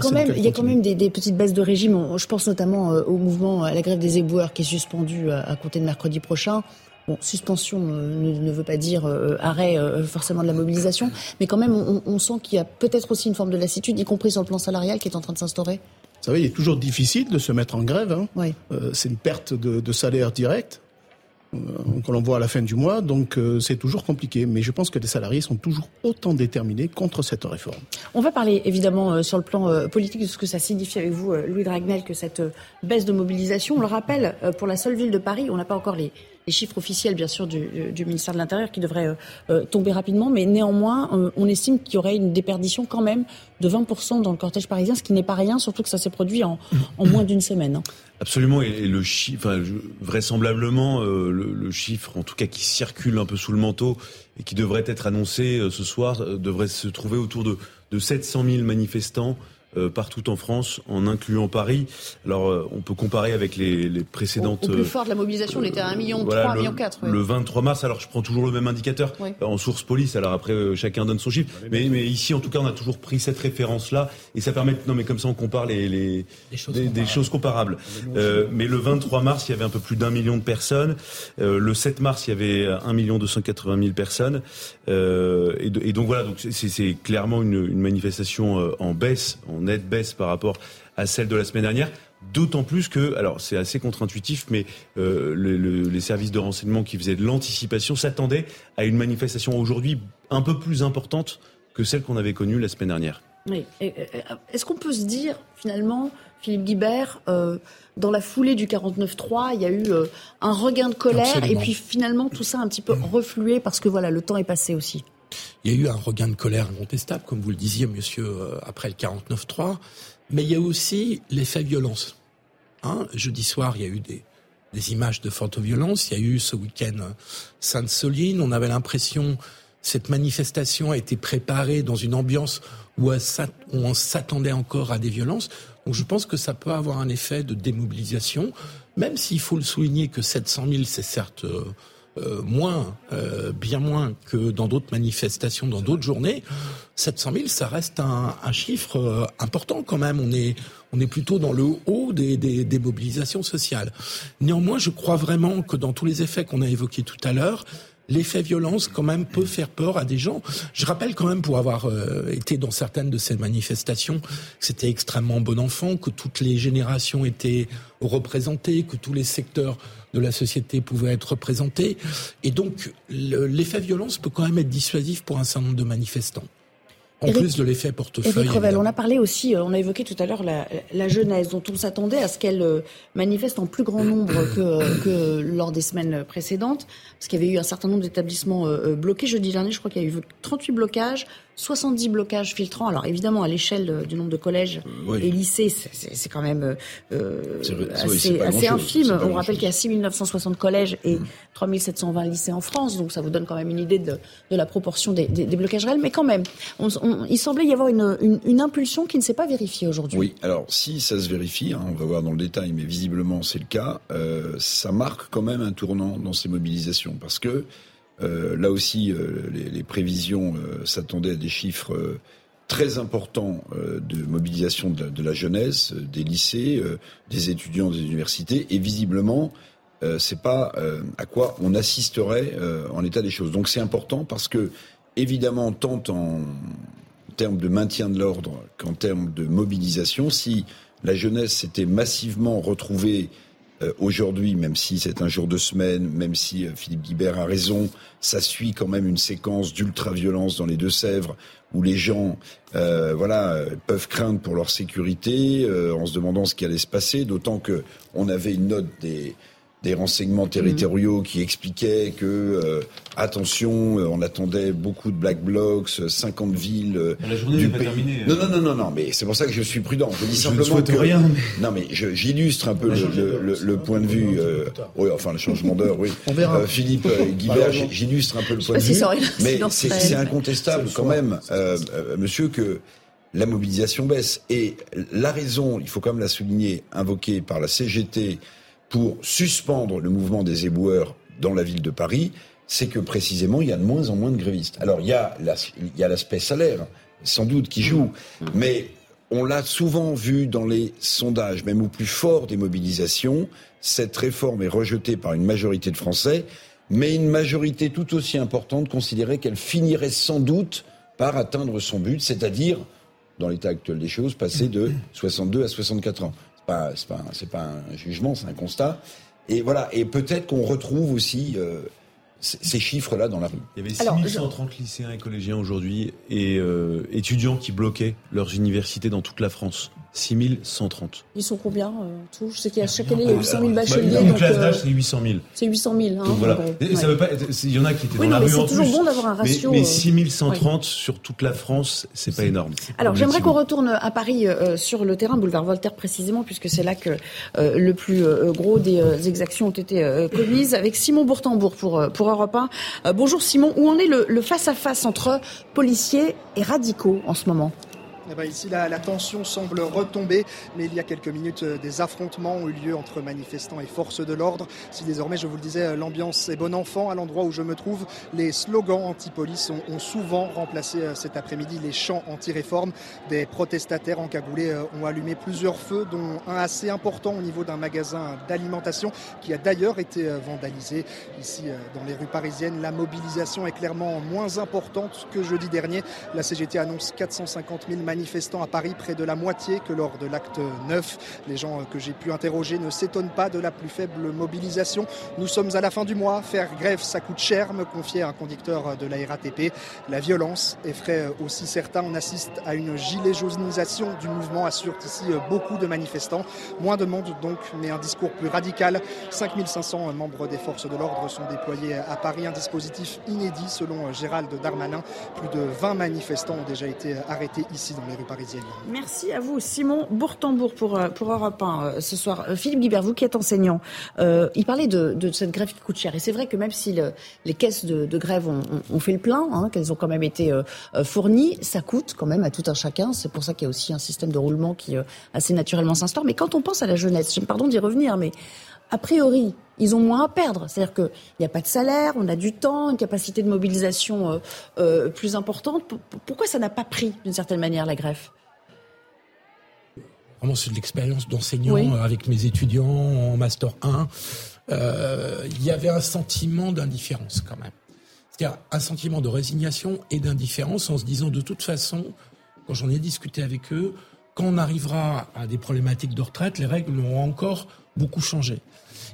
quand même des petites baisses de régime. Je pense notamment au mouvement, à la grève des éboueurs qui est suspendue à compter de mercredi prochain. Bon, suspension ne veut pas dire arrêt forcément de la mobilisation, mais quand même on sent qu'il y a peut-être aussi une forme de lassitude, y compris sur le plan salarial qui est en train de s'instaurer. Vous savez, il est toujours difficile de se mettre en grève. Oui. C'est une perte de salaire direct que l'on voit à la fin du mois, donc c'est toujours compliqué. Mais je pense que les salariés sont toujours autant déterminés contre cette réforme. On va parler évidemment sur le plan politique de ce que ça signifie avec vous, Louis Dragnet, que cette baisse de mobilisation, on le rappelle, pour la seule ville de Paris, on n'a pas encore les les chiffres officiels, bien sûr, du ministère de l'Intérieur qui devraient tomber rapidement. Mais néanmoins, on estime qu'il y aurait une déperdition quand même de 20% dans le cortège parisien, ce qui n'est pas rien, surtout que ça s'est produit en moins d'une semaine. Absolument, et le chiffre, vraisemblablement, le chiffre, en tout cas qui circule un peu sous le manteau et qui devrait être annoncé ce soir, devrait se trouver autour de 700 000 manifestants partout en France, en incluant Paris. Alors, on peut comparer avec les précédentes... Au plus fort de la mobilisation, on était à 1,3 million, 1,4 million. Le 23 mars, alors je prends toujours le même indicateur, en source police, alors après chacun donne son chiffre. Mais ici, en tout cas, on a toujours pris cette référence-là, et ça permet... Non, mais comme ça, on compare des choses comparables. Mais le 23 mars, il y avait un peu plus d'1 million de personnes. Le 7 mars, il y avait 1 280 000 personnes. Et donc voilà, donc c'est clairement une manifestation en baisse, nette baisse par rapport à celle de la semaine dernière, d'autant plus que, alors c'est assez contre-intuitif, mais les services de renseignement qui faisaient de l'anticipation s'attendaient à une manifestation aujourd'hui un peu plus importante que celle qu'on avait connue la semaine dernière. Oui. Est-ce qu'on peut se dire, finalement, Philippe Guibert, dans la foulée du 49.3, il y a eu un regain de colère, absolument, et puis finalement tout ça un petit peu reflué parce que voilà, le temps est passé aussi? Il y a eu un regain de colère incontestable, comme vous le disiez, monsieur, après le 49.3. Mais il y a aussi les faits de violence. Jeudi soir, il y a eu des images de forte violence. Il y a eu ce week-end Sainte-Soline. On avait l'impression que cette manifestation a été préparée dans une ambiance où on s'attendait encore à des violences. Donc je pense que ça peut avoir un effet de démobilisation, même s'il faut le souligner que 700 000, c'est certes... bien moins que dans d'autres manifestations, dans d'autres journées. 700 000, ça reste un chiffre important quand même. On est plutôt dans le haut des mobilisations sociales. Néanmoins, je crois vraiment que dans tous les effets qu'on a évoqués tout à l'heure, l'effet violence quand même peut faire peur à des gens. Je rappelle quand même, pour avoir été dans certaines de ces manifestations, que c'était extrêmement bon enfant, que toutes les générations étaient représentées, que tous les secteurs de la société pouvaient être représentés. Et donc, l'effet violence peut quand même être dissuasif pour un certain nombre de manifestants. En plus de l'effet portefeuille. Éric Revel, on a parlé aussi, on a évoqué tout à l'heure la jeunesse, dont on s'attendait à ce qu'elle manifeste en plus grand nombre que lors des semaines précédentes, parce qu'il y avait eu un certain nombre d'établissements bloqués. Jeudi dernier, je crois qu'il y a eu 38 blocages, 70 blocages filtrants. Alors évidemment, à l'échelle du nombre de collèges et lycées, c'est quand même assez infime. On rappelle qu'il y a 6 960 collèges et 3 720 lycées en France, donc ça vous donne quand même une idée de la proportion des blocages réels. Mais quand même, il semblait y avoir une impulsion qui ne s'est pas vérifiée aujourd'hui. Oui, alors si ça se vérifie, on va voir dans le détail, mais visiblement c'est le cas, ça marque quand même un tournant dans ces mobilisations, parce que là aussi, les prévisions s'attendaient à des chiffres très importants de mobilisation de la jeunesse, des lycées, des étudiants des universités, et visiblement, c'est pas à quoi on assisterait en l'état des choses. Donc c'est important parce que, évidemment, tant en termes de maintien de l'ordre qu'en termes de mobilisation, si la jeunesse s'était massivement retrouvée aujourd'hui, même si c'est un jour de semaine, même si Philippe Guibert a raison, ça suit quand même une séquence d'ultra-violence dans les Deux-Sèvres où les gens peuvent craindre pour leur sécurité en se demandant ce qui allait se passer, d'autant que on avait une note des renseignements territoriaux qui expliquaient que attention, on attendait beaucoup de black blocs, 50 villes la journée du pays. Terminée, Non, mais c'est pour ça que je suis prudent. Je dis simplement que rien. Non, mais j'illustre un peu le point de vue. Le changement d'heure. Oui. On verra. Philippe Guibert, j'illustre un peu le point de vue. Mais c'est incontestable quand même, monsieur, que la mobilisation baisse. Et la raison, il faut quand même la souligner, invoquée par la CGT pour suspendre le mouvement des éboueurs dans la ville de Paris, c'est que précisément il y a de moins en moins de grévistes. Alors il y a l'aspect salaire, sans doute, qui joue, mais on l'a souvent vu dans les sondages, même au plus fort des mobilisations, cette réforme est rejetée par une majorité de Français, mais une majorité tout aussi importante considérait qu'elle finirait sans doute par atteindre son but, c'est-à-dire, dans l'état actuel des choses, passer de 62 à 64 ans. C'est pas un jugement, c'est un constat. Et voilà. Et peut-être qu'on retrouve aussi ces chiffres-là dans la rue. Il y avait 6130 lycéens et collégiens aujourd'hui et étudiants qui bloquaient leurs universités dans toute la France. 6130. Ils sont combien tout? Je sais qu'il y a chaque année, il y a 800 000 bacheliers. Une classe d'âge, c'est 800 000. C'est 800 000. Hein, donc voilà. Et ça veut pas. Il y en a qui étaient dans la rue en plus. C'est toujours bon d'avoir un ratio. Mais 6130 sur toute la France, c'est pas énorme. Alors j'aimerais qu'on retourne à Paris sur le terrain, boulevard Voltaire précisément, puisque c'est là que le plus gros des exactions ont été commises, avec Simon Bourtembourg pour Europe 1. Bonjour Simon, où en est le face-à-face entre policiers et radicaux en ce moment? Ici, la tension semble retomber, mais il y a quelques minutes, des affrontements ont eu lieu entre manifestants et forces de l'ordre. Si désormais, je vous le disais, l'ambiance est bon enfant, à l'endroit où je me trouve, les slogans anti-police ont souvent remplacé cet après-midi les chants anti-réforme. Des protestataires encagoulés ont allumé plusieurs feux, dont un assez important au niveau d'un magasin d'alimentation qui a d'ailleurs été vandalisé. Ici, dans les rues parisiennes, la mobilisation est clairement moins importante que jeudi dernier. La CGT annonce 450 000 manifestants à Paris, près de la moitié que lors de l'acte 9. Les gens que j'ai pu interroger ne s'étonnent pas de la plus faible mobilisation. Nous sommes à la fin du mois, faire grève ça coûte cher, me confiait un conducteur de la RATP. La violence effraie aussi certains. On assiste à une gilet jaunisation du mouvement, assurent ici beaucoup de manifestants. Moins de monde donc, mais un discours plus radical. 5500 membres des forces de l'ordre sont déployés à Paris, un dispositif inédit selon Gérald Darmanin. Plus de 20 manifestants ont déjà été arrêtés ici dans les rues parisiennes. Merci à vous, Simon Bourtembourg pour Europe 1 ce soir. Philippe Guibert, vous qui êtes enseignant, il parlait de cette grève qui coûte cher. Et c'est vrai que même si les caisses de grève ont fait le plein, qu'elles ont quand même été fournies, ça coûte quand même à tout un chacun. C'est pour ça qu'il y a aussi un système de roulement qui assez naturellement s'instaure. Mais quand on pense à la jeunesse, pardon d'y revenir, mais a priori, ils ont moins à perdre. C'est-à-dire qu'il n'y a pas de salaire, on a du temps, une capacité de mobilisation plus importante. Pourquoi ça n'a pas pris, d'une certaine manière, la greffe ? Vraiment, c'est de l'expérience d'enseignant avec mes étudiants en Master 1. Il y avait un sentiment d'indifférence, quand même. C'est-à-dire un sentiment de résignation et d'indifférence en se disant, de toute façon, quand j'en ai discuté avec eux, quand on arrivera à des problématiques de retraite, les règles auront encore beaucoup changé.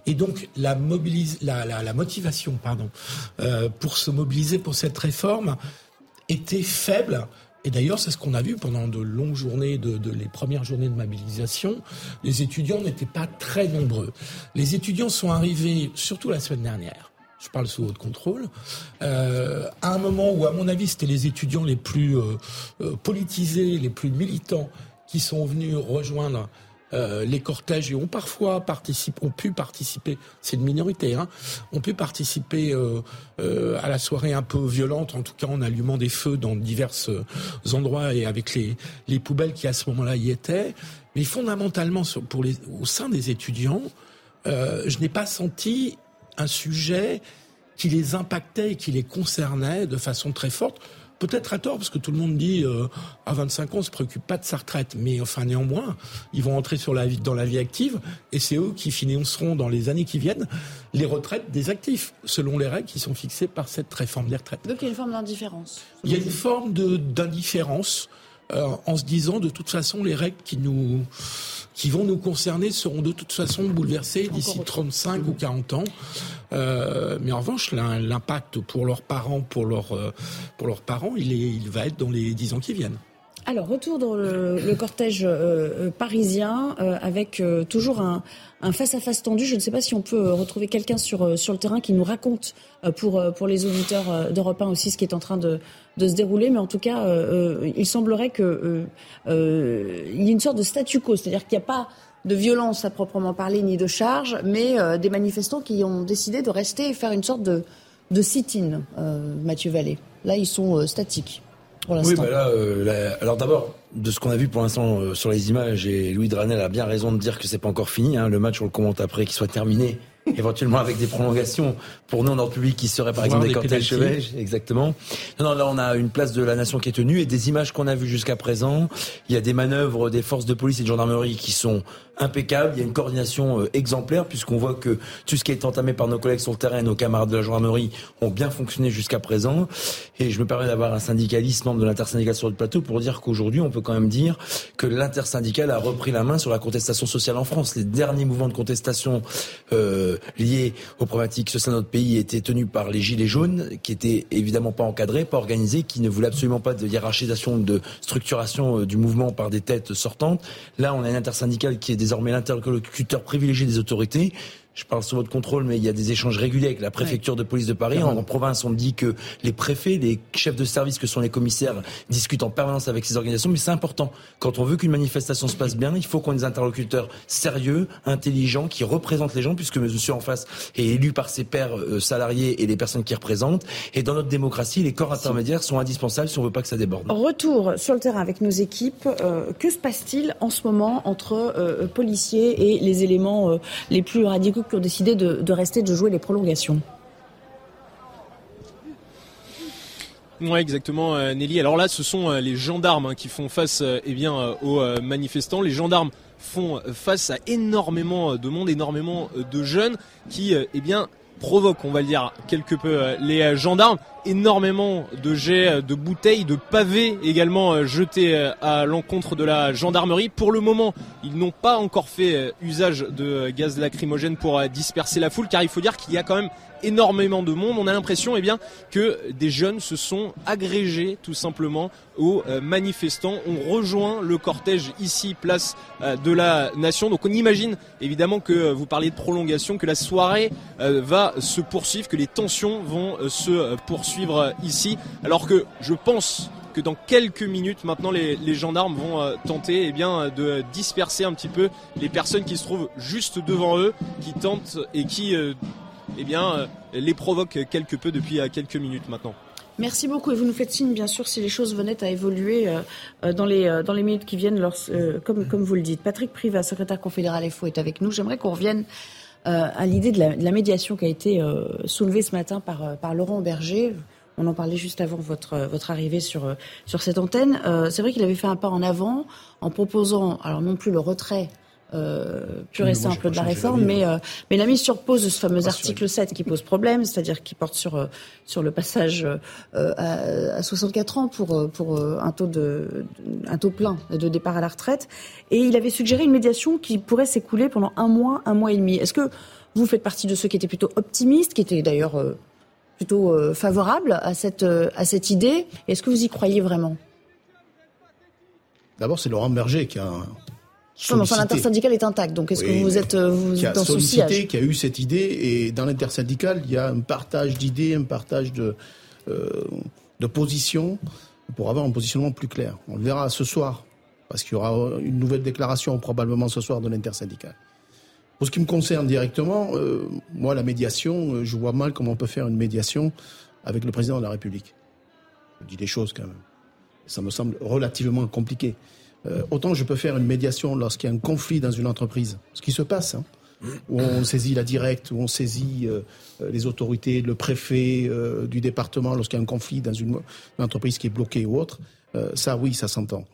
Et donc la motivation, pour se mobiliser pour cette réforme était faible. Et d'ailleurs, c'est ce qu'on a vu pendant de longues journées, les premières journées de mobilisation. Les étudiants n'étaient pas très nombreux. Les étudiants sont arrivés, surtout la semaine dernière, je parle sous haut contrôle, à un moment où, à mon avis, c'était les étudiants les plus politisés, les plus militants qui sont venus rejoindre les cortèges et ont pu participer, c'est une minorité, ont pu participer à la soirée un peu violente, en tout cas en allumant des feux dans divers endroits et avec les poubelles qui à ce moment-là y étaient. Mais fondamentalement, au sein des étudiants, je n'ai pas senti un sujet qui les impactait et qui les concernait de façon très forte. Peut-être à tort, parce que tout le monde dit à 25 ans, on se préoccupe pas de sa retraite. Mais enfin, néanmoins, ils vont entrer dans la vie active, et c'est eux qui financeront dans les années qui viennent les retraites des actifs, selon les règles qui sont fixées par cette réforme des retraites. Donc il y a une forme d'indifférence. Il y a une forme d'indifférence en se disant, de toute façon, les règles qui vont nous concerner seront de toute façon bouleversées d'ici 35 ou 40 ans. Mais en revanche, l'impact pour leurs parents, il va être dans les 10 ans qui viennent. Alors, retour dans le cortège parisien avec toujours un face-à-face tendu. Je ne sais pas si on peut retrouver quelqu'un sur le terrain qui nous raconte pour les auditeurs d'Europe 1 aussi ce qui est en train de se dérouler. Mais en tout cas, il semblerait qu'il y ait une sorte de statu quo. C'est-à-dire qu'il n'y a pas de violence à proprement parler ni de charge, mais des manifestants qui ont décidé de rester et faire une sorte de sit-in, Mathieu Vallée. Là, ils sont statiques. Oui, alors d'abord, de ce qu'on a vu pour l'instant sur les images, et Louis Dragnet a bien raison de dire que c'est pas encore fini, le match on le commente après qu'il soit terminé, éventuellement avec des prolongations pour nous en ordre public qui seraient par exemple des cortèges chevêches, exactement. Non, là on a une place de la nation qui est tenue et des images qu'on a vues jusqu'à présent, il y a des manœuvres des forces de police et de gendarmerie qui sont impeccable, il y a une coordination exemplaire, puisqu'on voit que tout ce qui est entamé par nos collègues sur le terrain et nos camarades de la gendarmerie ont bien fonctionné jusqu'à présent. Et je me permets d'avoir un syndicaliste, membre de l'intersyndicale sur le plateau, pour dire qu'aujourd'hui, on peut quand même dire que l'intersyndicale a repris la main sur la contestation sociale en France. Les derniers mouvements de contestation liés aux problématiques sociales de notre pays étaient tenus par les Gilets jaunes, qui étaient évidemment pas encadrés, pas organisés, qui ne voulaient absolument pas de hiérarchisation, de structuration du mouvement par des têtes sortantes. Là, on a une intersyndicale qui est désormais l'interlocuteur privilégié des autorités. Je parle sous votre contrôle, mais il y a des échanges réguliers avec la préfecture de police de Paris. En province, on dit que les préfets, les chefs de service que sont les commissaires discutent en permanence avec ces organisations. Mais c'est important. Quand on veut qu'une manifestation se passe bien, il faut qu'on ait des interlocuteurs sérieux, intelligents, qui représentent les gens, puisque monsieur en face est élu par ses pairs salariés et les personnes qu'il représente. Et dans notre démocratie, les corps intermédiaires sont indispensables si on veut pas que ça déborde. Retour sur le terrain avec nos équipes. Que se passe-t-il en ce moment entre policiers et les éléments les plus radicaux qui ont décidé de rester, de jouer les prolongations? Oui, exactement, Nelly. Alors là, ce sont les gendarmes qui font face aux manifestants. Les gendarmes font face à énormément de monde, énormément de jeunes qui provoquent, on va le dire, quelque peu les gendarmes. Énormément de jets, de bouteilles, de pavés également jetés à l'encontre de la gendarmerie. Pour le moment, ils n'ont pas encore fait usage de gaz lacrymogène pour disperser la foule, car il faut dire qu'il y a quand même énormément de monde. On a l'impression que des jeunes se sont agrégés tout simplement aux manifestants. On rejoint le cortège ici, place de la Nation. Donc on imagine évidemment que vous parliez de prolongation, que la soirée va se poursuivre, que les tensions vont se poursuivre ici, alors que je pense que dans quelques minutes maintenant les gendarmes vont tenter de disperser un petit peu les personnes qui se trouvent juste devant eux, qui tentent et qui les provoquent quelque peu depuis quelques minutes maintenant. Merci beaucoup, et vous nous faites signe bien sûr si les choses venaient à évoluer dans les minutes qui viennent, comme vous le dites. Patrick Privat, secrétaire confédéral FO, est avec nous. J'aimerais qu'on revienne à l'idée de la médiation qui a été soulevée ce matin par Laurent Berger. On en parlait juste avant votre arrivée sur cette antenne. C'est vrai qu'il avait fait un pas en avant en proposant, alors non plus le retrait pur et simple de la réforme, mais la mise sur pause de ce fameux article 7 qui pose problème, c'est-à-dire qui porte sur le passage à 64 ans pour un taux plein de départ à la retraite. Et il avait suggéré une médiation qui pourrait s'écouler pendant un mois et demi. Est-ce que vous faites partie de ceux qui étaient plutôt optimistes, qui étaient d'ailleurs plutôt favorables à cette idée? Et est-ce que vous y croyez vraiment? D'abord, c'est Laurent Berger qui a... Enfin, l'intersyndicale est intacte, donc est-ce que vous êtes dans ce sillage ? Qui a eu cette idée, et dans l'intersyndicale, il y a un partage d'idées, un partage de positions pour avoir un positionnement plus clair. On le verra ce soir, parce qu'il y aura une nouvelle déclaration probablement ce soir de l'intersyndicale. Pour ce qui me concerne directement, moi, la médiation, je vois mal comment on peut faire une médiation avec le président de la République. Je dis des choses quand même. Ça me semble relativement compliqué. Autant je peux faire une médiation lorsqu'il y a un conflit dans une entreprise, ce qui se passe, où on saisit la directe, où on saisit les autorités, le préfet du département lorsqu'il y a un conflit dans une entreprise qui est bloquée ou autre, ça oui, ça s'entend.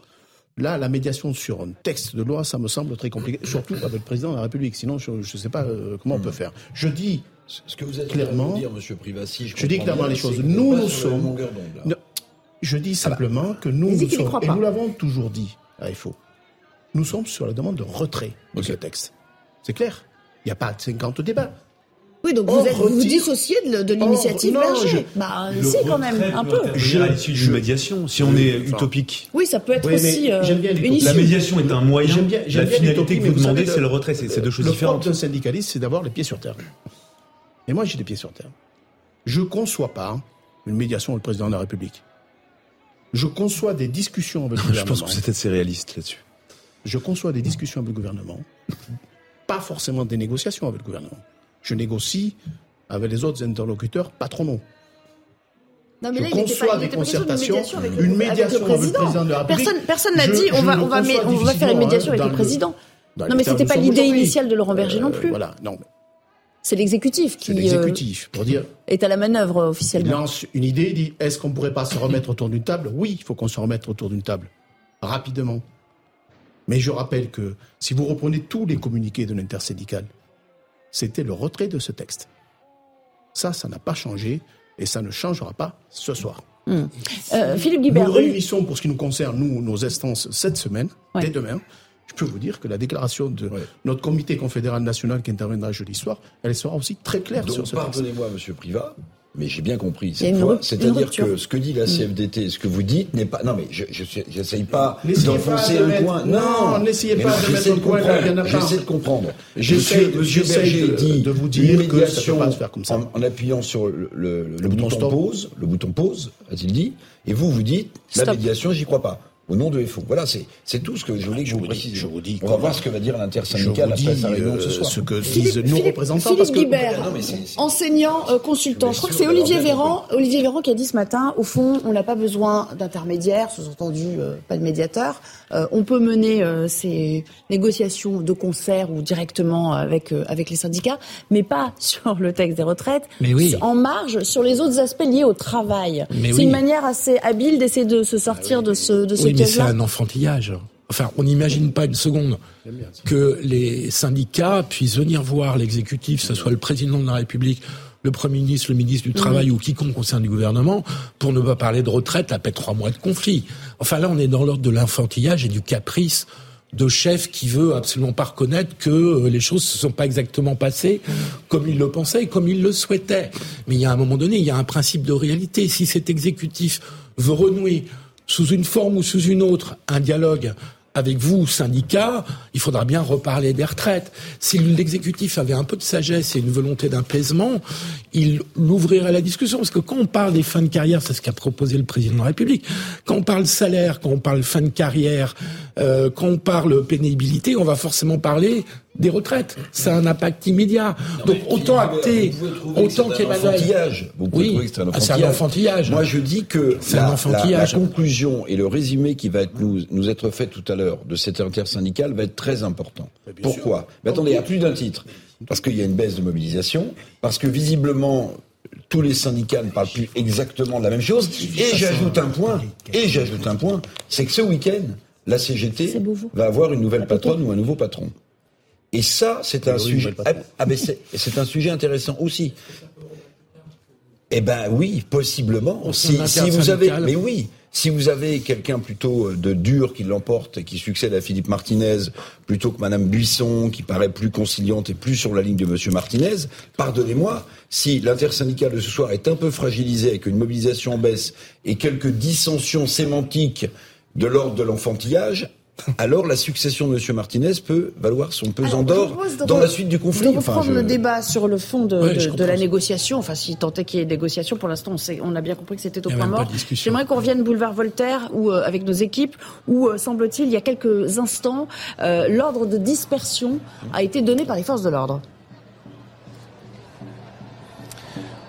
Là, la médiation sur un texte de loi, ça me semble très compliqué, surtout avec le président de la République, sinon je ne sais pas comment on peut faire. Je dis ce que vous êtes clairement, dire, monsieur Privassi, je dis clairement les choses. Nous sommes... Je dis simplement que nous sommes... Et nous l'avons toujours dit. FO. Nous sommes sur la demande de retrait de ce texte. C'est clair. Il n'y a pas 50 débats. Oui, donc vous dissociez de l'initiative Berger. C'est quand même un peu. À l'issue d'une médiation, si on est utopique. Oui, ça peut être aussi une issue. La médiation est un moyen. La finalité que vous demandez, c'est le retrait. C'est deux choses différentes. Le propre d'un syndicaliste, c'est d'avoir les pieds sur terre. Et moi, j'ai les pieds sur terre. Je ne conçois pas une médiation avec le président de la République. Je conçois des discussions avec le gouvernement. Je pense que c'est assez réaliste là-dessus. Je conçois des discussions avec le gouvernement, pas forcément des négociations avec le gouvernement. Je négocie avec les autres interlocuteurs patronaux. Non, mais là, je conçois des concertations, une médiation avec le président de la République. Personne n'a dit on va faire une médiation avec le président. Non, mais c'était pas l'idée initiale de Laurent Berger non plus. Voilà, non. Mais... C'est l'exécutif qui pour dire, est à la manœuvre officiellement. Il lance une idée, il dit, est-ce qu'on ne pourrait pas se remettre autour d'une table ? Oui, il faut qu'on se remette autour d'une table, rapidement. Mais je rappelle que si vous reprenez tous les communiqués de l'intersyndicale, c'était le retrait de ce texte. Ça n'a pas changé et ça ne changera pas ce soir. Philippe Guibert. Nous réunissons, pour ce qui nous concerne, nos instances cette semaine, dès demain. Je peux vous dire que la déclaration de notre comité confédéral national qui interviendra jeudi soir, elle sera aussi très claire sur ce texte. Pardonnez-moi, M. Privat, mais j'ai bien compris cette fois. C'est-à-dire que ce que dit la CFDT, ce que vous dites, n'est pas... Non, mais j'essaye pas d'enfoncer le coin. Non, n'essayez pas de mettre le coin. J'essaie de comprendre. J'essaie de vous dire que ça ne peut pas se faire comme ça. En appuyant sur le bouton pause, a-t-il dit, et vous dites, la médiation, j'y crois pas. Au nom de FO. Voilà, c'est tout ce que je voulais que je vous précise. Je vous dis, on va voir ce que va dire l'intersyndicale après sa réunion ce soir. Ce que disent nos représentants. Philippe Guibert, enseignant, consultant. Je crois que c'est Olivier Véran qui a dit ce matin, au fond, on n'a pas besoin d'intermédiaire, sous-entendu, pas de médiateur. On peut mener ces négociations de concert ou directement avec les syndicats, mais pas sur le texte des retraites, en marge sur les autres aspects liés au travail. C'est une manière assez habile d'essayer de se sortir de ce Mais c'est un enfantillage. Enfin, on n'imagine pas une seconde que les syndicats puissent venir voir l'exécutif, que ce soit le président de la République, le Premier ministre, le ministre du Travail ou quiconque au sein du gouvernement, pour ne pas parler de retraite après 3 mois de conflit. Enfin, là, on est dans l'ordre de l'infantillage et du caprice de chef qui veut absolument pas reconnaître que les choses se sont pas exactement passées comme il le pensait et comme il le souhaitait. Mais il y a un moment donné, il y a un principe de réalité. Si cet exécutif veut renouer sous une forme ou sous une autre, un dialogue avec vous, syndicats, il faudra bien reparler des retraites. Si l'exécutif avait un peu de sagesse et une volonté d'apaisement, il ouvrirait la discussion. Parce que quand on parle des fins de carrière, c'est ce qu'a proposé le président de la République, quand on parle salaire, quand on parle fin de carrière, quand on parle pénibilité, on va forcément parler des retraites. Ça a un impact immédiat. Donc autant acter, autant qu'évaluer. Vous pouvez trouver que c'est un enfantillage. C'est un enfantillage. Moi je dis que la conclusion et le résumé qui va être nous être fait tout à l'heure de cette intersyndicale va être très important. Pourquoi ? Mais attendez, à plus d'un titre. Parce qu'il y a une baisse de mobilisation, parce que visiblement tous les syndicats ne parlent plus exactement de la même chose. Et j'ajoute un point, c'est que ce week-end, la CGT va avoir une nouvelle patronne ou un nouveau patron. Et ça, c'est un sujet. Ah, mais c'est un sujet intéressant aussi. Eh ben oui, possiblement. Si vous avez quelqu'un plutôt de dur qui l'emporte et qui succède à Philippe Martinez, plutôt que Madame Buisson, qui paraît plus conciliante et plus sur la ligne de Monsieur Martinez, pardonnez-moi, si l'intersyndicale de ce soir est un peu fragilisée avec une mobilisation en baisse et quelques dissensions sémantiques de l'ordre de l'enfantillage, alors la succession de M. Martinez peut valoir son pesant d'or dans la suite du conflit. De reprendre le débat sur le fond de la négociation, enfin si tant est qu'il y ait négociation, pour l'instant on a bien compris que c'était au point mort. J'aimerais qu'on revienne boulevard Voltaire où, avec nos équipes où, semble-t-il, il y a quelques instants, l'ordre de dispersion a été donné par les forces de l'ordre.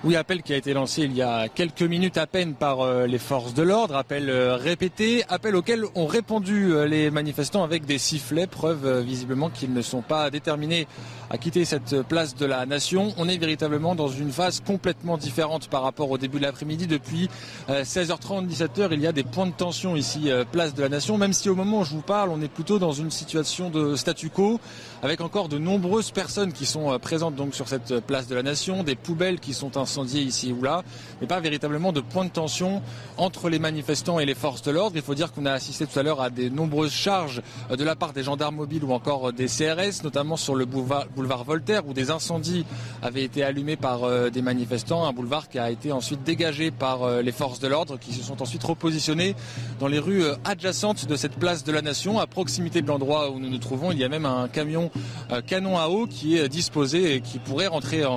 Oui, appel qui a été lancé il y a quelques minutes à peine par les forces de l'ordre, appel répété, appel auquel ont répondu les manifestants avec des sifflets, preuve visiblement qu'ils ne sont pas déterminés à quitter cette place de la Nation. On est véritablement dans une phase complètement différente par rapport au début de l'après-midi. Depuis 16h30, 17h, il y a des points de tension ici, place de la Nation, même si au moment où je vous parle, on est plutôt dans une situation de statu quo, avec encore de nombreuses personnes qui sont présentes donc sur cette place de la Nation, des poubelles qui sont incendiés ici ou là, mais pas véritablement de point de tension entre les manifestants et les forces de l'ordre. Il faut dire qu'on a assisté tout à l'heure à des nombreuses charges de la part des gendarmes mobiles ou encore des CRS, notamment sur le boulevard Voltaire où des incendies avaient été allumés par des manifestants, un boulevard qui a été ensuite dégagé par les forces de l'ordre qui se sont ensuite repositionnées dans les rues adjacentes de cette place de la Nation. À proximité de l'endroit où nous nous trouvons, il y a même un camion canon à eau qui est disposé et qui pourrait rentrer en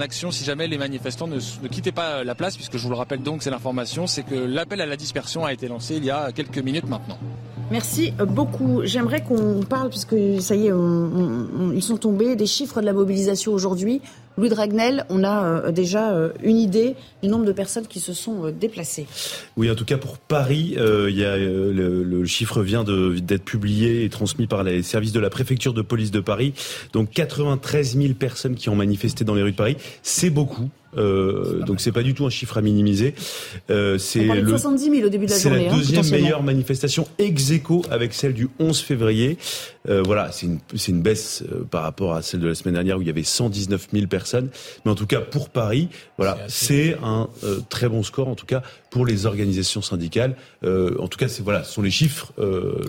action si jamais les manifestants ne quittez pas la place, puisque je vous le rappelle donc, c'est l'information, c'est que l'appel à la dispersion a été lancé il y a quelques minutes maintenant. Merci beaucoup. J'aimerais qu'on parle, puisque ça y est, ils sont tombés, des chiffres de la mobilisation aujourd'hui. Louis Dragnet, on a déjà une idée du nombre de personnes qui se sont déplacées. Oui, en tout cas pour Paris, le chiffre vient d'être publié et transmis par les services de la préfecture de police de Paris. Donc 93 000 personnes qui ont manifesté dans les rues de Paris. C'est beaucoup. Donc c'est pas du tout un chiffre à minimiser. C'est on parle de 70 000 au début de la journée. C'est la deuxième meilleure manifestation ex aequo avec celle du 11 février. Voilà, c'est une baisse par rapport à celle de la semaine dernière où il y avait 119 000 personnes. Mais en tout cas pour Paris, voilà, c'est un très bon score en tout cas pour les organisations syndicales. En tout cas, ce sont les chiffres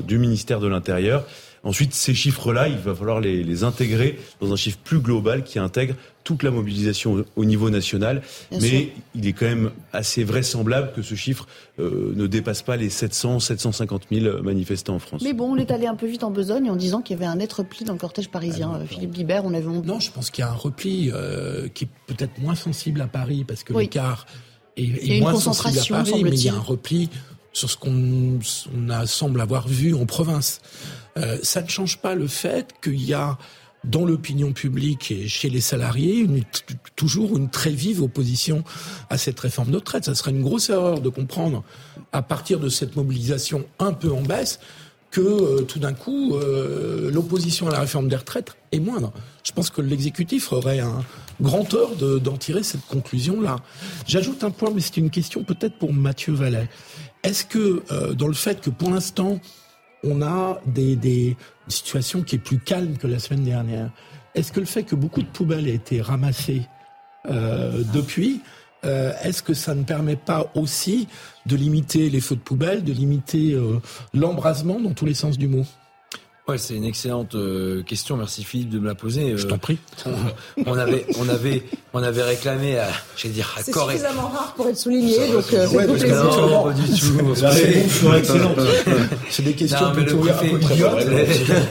du ministère de l'Intérieur. Ensuite, ces chiffres-là, il va falloir les intégrer dans un chiffre plus global qui intègre toute la mobilisation au niveau national. Bien sûr. Il est quand même assez vraisemblable que ce chiffre ne dépasse pas les 750 000 manifestants en France. Mais bon, on est allé un peu vite en besogne en disant qu'il y avait un net repli dans le cortège parisien. Philippe Guibert, on avait... Non, je pense qu'il y a un repli qui est peut-être moins sensible à Paris parce que l'écart est moins sensible à Paris, mais il y a un repli sur ce qu'on semble avoir vu en province. Ça ne change pas le fait qu'il y a dans l'opinion publique et chez les salariés toujours une très vive opposition à cette réforme de retraite. Ça serait une grosse erreur de comprendre, à partir de cette mobilisation un peu en baisse, que tout d'un coup, l'opposition à la réforme des retraites est moindre. Je pense que l'exécutif aurait un grand tort d'en tirer cette conclusion-là. J'ajoute un point, mais c'est une question peut-être pour Mathieu Vallée. Est-ce que, dans le fait que pour l'instant... on a des situations qui est plus calme que la semaine dernière. Est-ce que le fait que beaucoup de poubelles aient été ramassées depuis, est-ce que ça ne permet pas aussi de limiter les feux de poubelle, de limiter l'embrasement dans tous les sens du mot ? Ouais, c'est une excellente question. Merci Philippe de me la poser. Je t'en prie. On avait réclamé à, à corps et... C'est suffisamment rare pour être souligné, donc pas du tout. La réponse serait excellente. C'est des questions plutôt idiotes.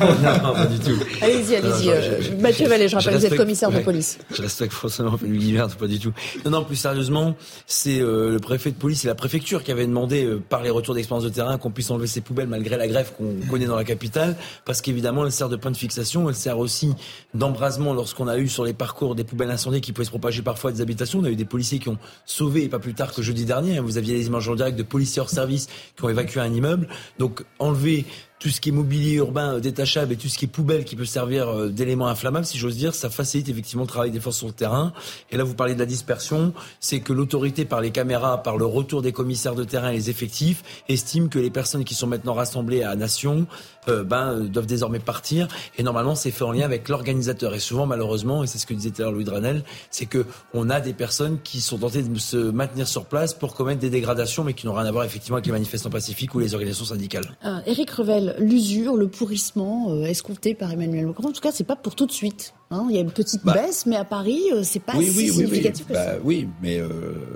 Non, pas du tout. Allez-y. Mathieu Vallée, je rappelle, vous êtes commissaire de police. Je respecte forcément Louis Guibert, pas du tout. Non, plus sérieusement, c'est le préfet de police et la préfecture qui avaient demandé, par les retours d'expérience de terrain, qu'on puisse enlever ces poubelles malgré la grève qu'on connaît dans la capitale. Parce qu'évidemment, elle sert de point de fixation, elle sert aussi d'embrasement lorsqu'on a eu sur les parcours des poubelles incendiées qui pouvaient se propager parfois à des habitations. On a eu des policiers qui ont sauvé, et pas plus tard que jeudi dernier, vous aviez les images en direct de policiers hors service qui ont évacué un immeuble. Donc, enlever tout ce qui est mobilier urbain détachable et tout ce qui est poubelle qui peut servir d'élément inflammable, si j'ose dire, ça facilite effectivement le travail des forces sur le terrain. Et là, vous parlez de la dispersion. C'est que l'autorité, par les caméras, par le retour des commissaires de terrain et les effectifs, estime que les personnes qui sont maintenant rassemblées à Nation doivent désormais partir. Et normalement, c'est fait en lien avec l'organisateur. Et souvent, malheureusement, et c'est ce que disait tout à l'heure Louis Dragnet, c'est que on a des personnes qui sont tentées de se maintenir sur place pour commettre des dégradations, mais qui n'ont rien à voir effectivement avec les manifestants pacifiques ou les organisations syndicales. Éric Revel, l'usure, le pourrissement escompté par Emmanuel Macron, en tout cas, c'est pas pour tout de suite. Hein. Il y a une petite baisse, mais à Paris, c'est pas si significatif que ça. Oui, mais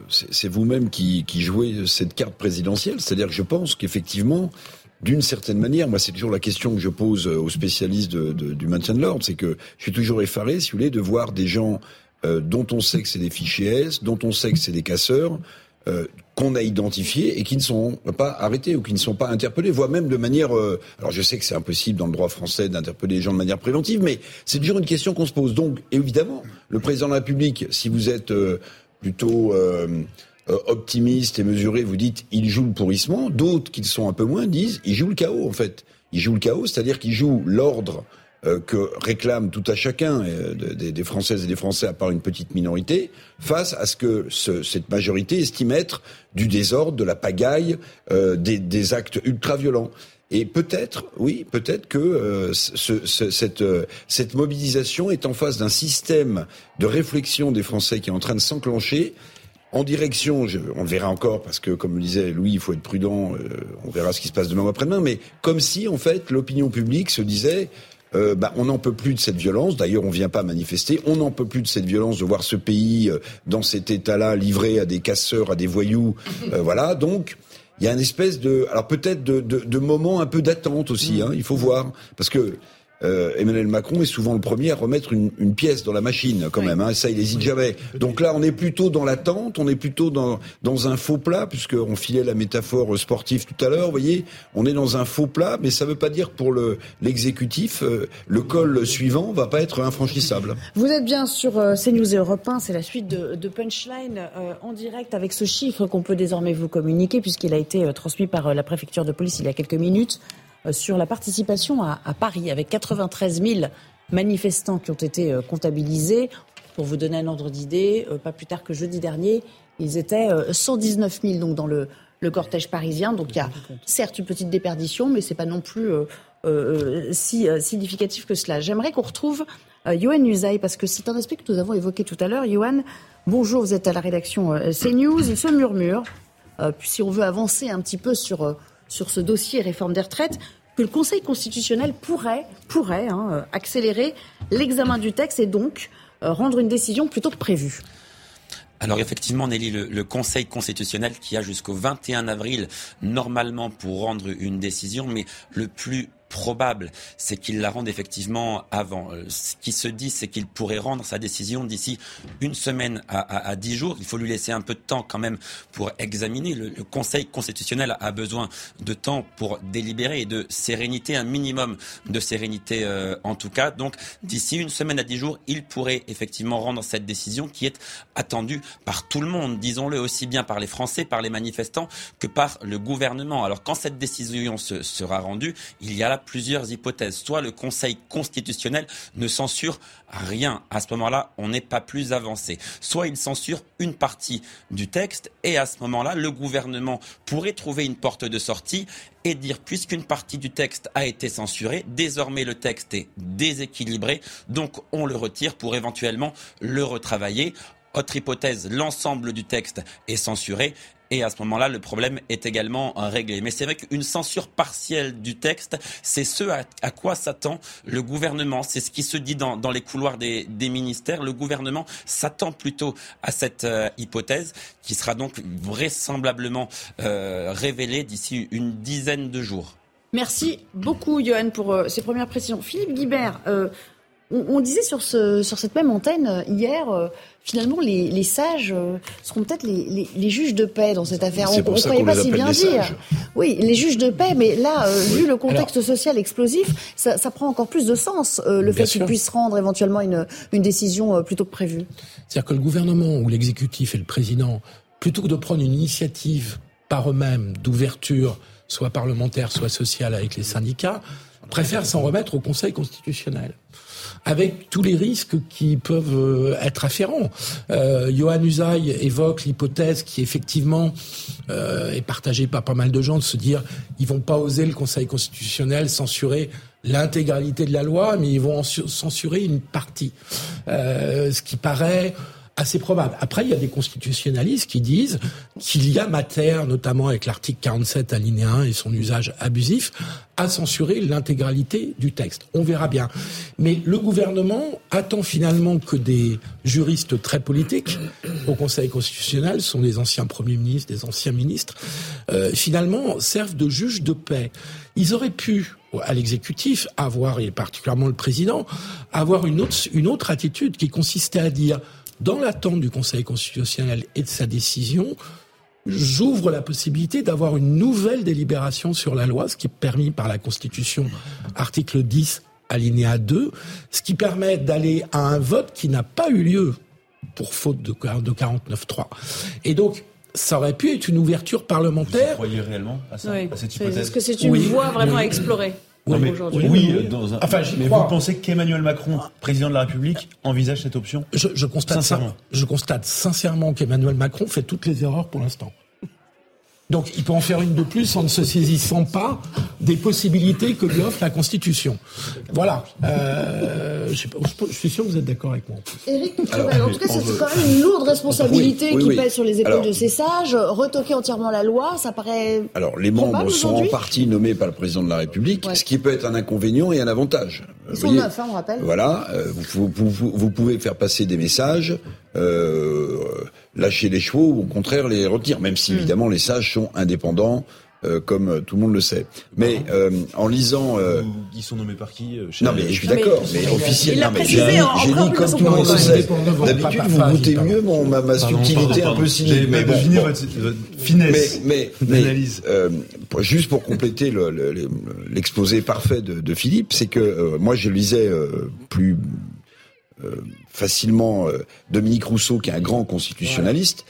c'est vous-même qui jouez cette carte présidentielle. C'est-à-dire que je pense qu'effectivement, d'une certaine manière, moi c'est toujours la question que je pose aux spécialistes du maintien de l'ordre, c'est que je suis toujours effaré, si vous voulez, de voir des gens dont on sait que c'est des fichiers S, dont on sait que c'est des casseurs, qu'on a identifiés et qui ne sont pas arrêtés ou qui ne sont pas interpellés, voire même de manière... alors je sais que c'est impossible dans le droit français d'interpeller les gens de manière préventive, mais c'est toujours une question qu'on se pose. Donc, évidemment, le président de la République, si vous êtes plutôt optimiste et mesuré, vous dites « il joue le pourrissement », d'autres qui le sont un peu moins disent « il joue le chaos », en fait. Il joue le chaos, c'est-à-dire qu'il joue l'ordre que réclame tout à chacun des Françaises et des Français, à part une petite minorité, face à ce que cette majorité estime être du désordre, de la pagaille, des actes ultra-violents. Et peut-être que cette mobilisation est en face d'un système de réflexion des Français qui est en train de s'enclencher en direction, on le verra encore, parce que, comme le disait Louis, il faut être prudent, on verra ce qui se passe demain ou après-demain, mais comme si, en fait, l'opinion publique se disait... on n'en peut plus de cette violence, d'ailleurs on vient pas manifester, on n'en peut plus de cette violence de voir ce pays dans cet état-là livré à des casseurs, à des voyous, voilà, donc il y a une espèce de, alors peut-être de moment un peu d'attente aussi, il faut voir, parce que Emmanuel Macron est souvent le premier à remettre une pièce dans la machine quand même, ça il hésite jamais, donc là on est plutôt dans l'attente, on est plutôt dans un faux plat, puisqu'on filait la métaphore sportive tout à l'heure, vous voyez, on est dans un faux plat, mais ça veut pas dire pour l'exécutif, le col suivant va pas être infranchissable. Vous êtes bien sur CNews et Europe 1, c'est la suite de Punchline en direct avec ce chiffre qu'on peut désormais vous communiquer, puisqu'il a été transmis par la préfecture de police il y a quelques minutes, sur la participation à Paris, avec 93 000 manifestants qui ont été comptabilisés. Pour vous donner un ordre d'idée, pas plus tard que jeudi dernier, ils étaient 119 000 donc, dans le cortège parisien. Donc il y a certes une petite déperdition, mais ce n'est pas non plus si significatif que cela. J'aimerais qu'on retrouve Yohann Usaï, parce que c'est un aspect que nous avons évoqué tout à l'heure. Yohann, bonjour, vous êtes à la rédaction CNews. Il se murmure, si on veut avancer un petit peu sur ce dossier réforme des retraites, que le Conseil constitutionnel pourrait accélérer l'examen du texte et donc rendre une décision plus tôt que prévu. Alors effectivement, Nelly, le Conseil constitutionnel qui a jusqu'au 21 avril normalement pour rendre une décision, mais le plus probable, c'est qu'il la rende effectivement avant. Ce qui se dit, c'est qu'il pourrait rendre sa décision d'ici une semaine à 10 jours. Il faut lui laisser un peu de temps quand même pour examiner. Le Conseil constitutionnel a besoin de temps pour délibérer et de sérénité, un minimum de sérénité en tout cas. Donc d'ici une semaine à 10 jours, il pourrait effectivement rendre cette décision qui est attendue par tout le monde, disons-le, aussi bien par les Français, par les manifestants que par le gouvernement. Alors quand cette décision sera rendue, il y a là plusieurs hypothèses. Soit le Conseil constitutionnel ne censure rien. À ce moment-là, on n'est pas plus avancé. Soit il censure une partie du texte et à ce moment-là, le gouvernement pourrait trouver une porte de sortie et dire, puisqu'une partie du texte a été censurée, désormais le texte est déséquilibré, donc on le retire pour éventuellement le retravailler. Autre hypothèse, l'ensemble du texte est censuré. Et à ce moment-là, le problème est également réglé. Mais c'est vrai qu'une censure partielle du texte, c'est ce à quoi s'attend le gouvernement. C'est ce qui se dit dans les couloirs des ministères. Le gouvernement s'attend plutôt à cette hypothèse qui sera donc vraisemblablement révélée d'ici une dizaine de jours. Merci beaucoup, Yohann, pour ces premières précisions. Philippe Guibert, on disait sur cette même antenne hier, finalement, les sages seront peut-être les juges de paix dans cette affaire. On ne croyait pas si bien dire. Oui, les juges de paix, mais là, vu le contexte social explosif, ça prend encore plus de sens, le fait qu'ils puissent rendre éventuellement une décision plutôt que prévue. C'est-à-dire que le gouvernement ou l'exécutif et le président, plutôt que de prendre une initiative par eux-mêmes d'ouverture, soit parlementaire, soit sociale avec les syndicats, préfèrent s'en remettre au Conseil constitutionnel, avec tous les risques qui peuvent être afférents. Yohann Usaï évoque l'hypothèse qui, effectivement, est partagée par pas mal de gens, de se dire ils vont pas oser, le Conseil constitutionnel, censurer l'intégralité de la loi, mais ils vont censurer une partie. Ce qui paraît assez probable. Après, il y a des constitutionnalistes qui disent qu'il y a matière, notamment avec l'article 47 alinéa 1 et son usage abusif, à censurer l'intégralité du texte. On verra bien. Mais le gouvernement attend finalement que des juristes très politiques au Conseil constitutionnel, sont des anciens premiers ministres, des anciens ministres, finalement servent de juges de paix. Ils auraient pu, à l'exécutif, avoir, et particulièrement le président, avoir une autre attitude qui consistait à dire: dans l'attente du Conseil constitutionnel et de sa décision, j'ouvre la possibilité d'avoir une nouvelle délibération sur la loi, ce qui est permis par la Constitution, article 10, alinéa 2, ce qui permet d'aller à un vote qui n'a pas eu lieu pour faute de 49.3. Et donc, ça aurait pu être une ouverture parlementaire. Vous croyez réellement à ça, à cette hypothèse? Est-ce que c'est une voie vraiment à explorer? Non, mais, mais vous pensez qu'Emmanuel Macron, président de la République, envisage cette option? Je constate sincèrement qu'Emmanuel Macron fait toutes les erreurs pour l'instant. Donc il peut en faire une de plus en ne se saisissant pas des possibilités que lui offre la Constitution. Voilà. Je suis sûr que vous êtes d'accord avec moi. Éric Revel, en tout cas, c'est quand même une lourde responsabilité qui pèse sur les épaules de ces sages. Retoquer entièrement la loi, ça paraît... Alors les membres sont en partie nommés par le président de la République, ce qui peut être un inconvénient et un avantage. Ils sont neufs, on rappelle. Voilà. Vous pouvez faire passer des messages... lâcher les chevaux ou au contraire les retenir, même si évidemment les sages sont indépendants, comme tout le monde le sait. Mais en lisant... Ils sont nommés par qui? Non mais je suis d'accord, mais officiellement... J'ai dit comme tout le monde le sait. D'habitude vous goûtez mieux ma subtilité un peu cynique. Mais votre finesse d'analyse. Juste pour compléter l'exposé parfait de Philippe, c'est que moi je lisais plus... facilement Dominique Rousseau, qui est un grand constitutionnaliste,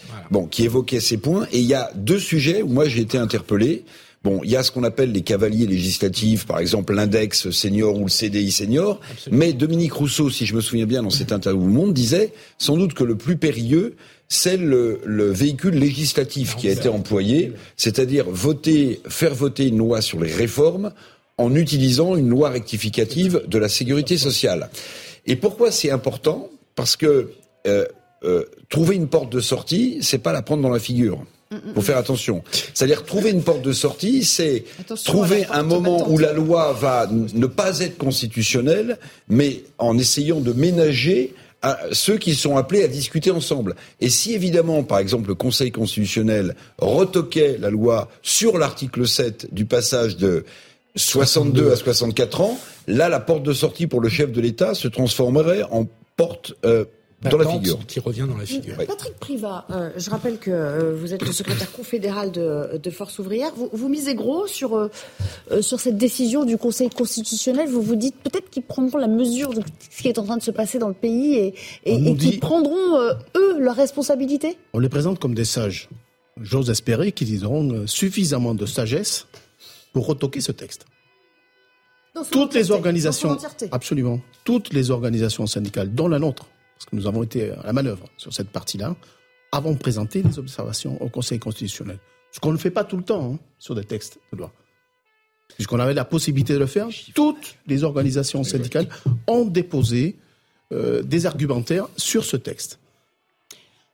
qui évoquait ces points. Et il y a deux sujets où moi j'ai été interpellé. Bon, il y a ce qu'on appelle les cavaliers législatifs, par exemple l'index senior ou le CDI senior. Absolument. Mais Dominique Rousseau, si je me souviens bien, dans cet interview au Monde, disait sans doute que le plus périlleux, c'est le véhicule législatif qui a été employé, c'est-à-dire faire voter une loi sur les réformes en utilisant une loi rectificative de la sécurité sociale. Et pourquoi c'est important ? Parce que trouver une porte de sortie, c'est pas la prendre dans la figure. Faut faire attention. C'est-à-dire trouver une porte de sortie, c'est trouver un moment où la loi va ne pas être constitutionnelle, mais en essayant de ménager à ceux qui sont appelés à discuter ensemble. Et si évidemment, par exemple, le Conseil constitutionnel retoquait la loi sur l'article 7 du passage de 62 à 64 ans, là, la porte de sortie pour le chef de l'État se transformerait en porte dans la figure. Qui revient dans la figure. Patrick Privat, je rappelle que vous êtes le secrétaire confédéral de Force ouvrière. Vous misez gros sur cette décision du Conseil constitutionnel. Vous vous dites peut-être qu'ils prendront la mesure de ce qui est en train de se passer dans le pays et qu'ils prendront, eux, leurs responsabilités. On les présente comme des sages. J'ose espérer qu'ils auront suffisamment de sagesse pour retoquer ce texte. Toutes les organisations syndicales, dont la nôtre, parce que nous avons été à la manœuvre sur cette partie-là, avons présenté des observations au Conseil constitutionnel. Ce qu'on ne fait pas tout le temps sur des textes de loi. Puisqu'on avait la possibilité de le faire, toutes les organisations syndicales ont déposé des argumentaires sur ce texte.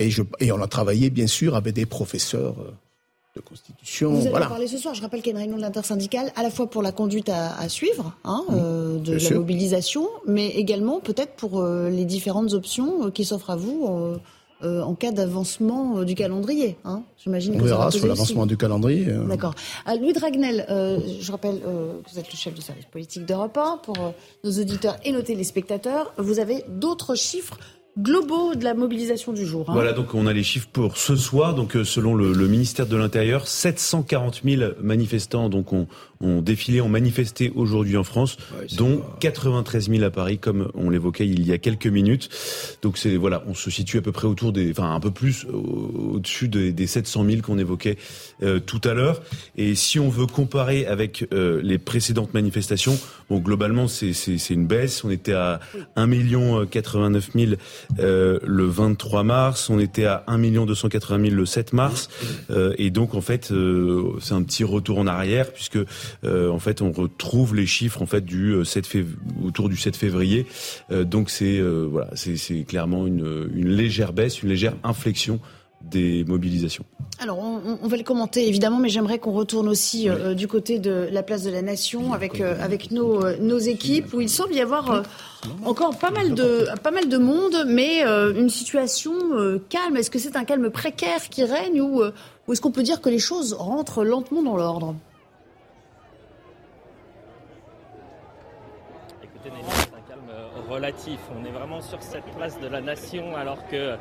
Et on a travaillé, bien sûr, avec des professeurs de constitution. Vous allez en parler ce soir. Je rappelle qu'il y a une réunion de l'intersyndicale à la fois pour la conduite à suivre, de la mobilisation, mais également peut-être pour les différentes options qui s'offrent à vous en cas d'avancement du calendrier. J'imagine on verra sur l'avancement du calendrier. D'accord. Louis Dragnet, je rappelle que vous êtes le chef de service politique d'Europe 1. Pour nos auditeurs et nos téléspectateurs, vous avez d'autres chiffres globaux de la mobilisation du jour. Voilà, donc on a les chiffres pour ce soir. Donc selon le ministère de l'Intérieur, 740 000 manifestants donc ont défilé, ont manifesté aujourd'hui en France, dont 93 000 à Paris, comme on l'évoquait il y a quelques minutes. Donc c'est on se situe à peu près autour un peu plus au-dessus des 700 000 qu'on évoquait tout à l'heure. Et si on veut comparer avec les précédentes manifestations, bon globalement c'est une baisse. On était à 1 089 000 le 23 mars, on était à 1 280 000 le 7 mars, et donc en fait c'est un petit retour en arrière puisque en fait on retrouve les chiffres en fait du 7 février, donc c'est clairement une légère baisse, une légère inflexion des mobilisations. Alors, on va le commenter évidemment, mais j'aimerais qu'on retourne aussi du côté de la place de la Nation avec nos équipes, où il semble y avoir encore pas mal de monde, mais une situation calme. Est-ce que c'est un calme précaire qui règne ou est-ce qu'on peut dire que les choses rentrent lentement dans l'ordre ? Écoutez, c'est un calme relatif. On est vraiment sur cette place de la Nation alors que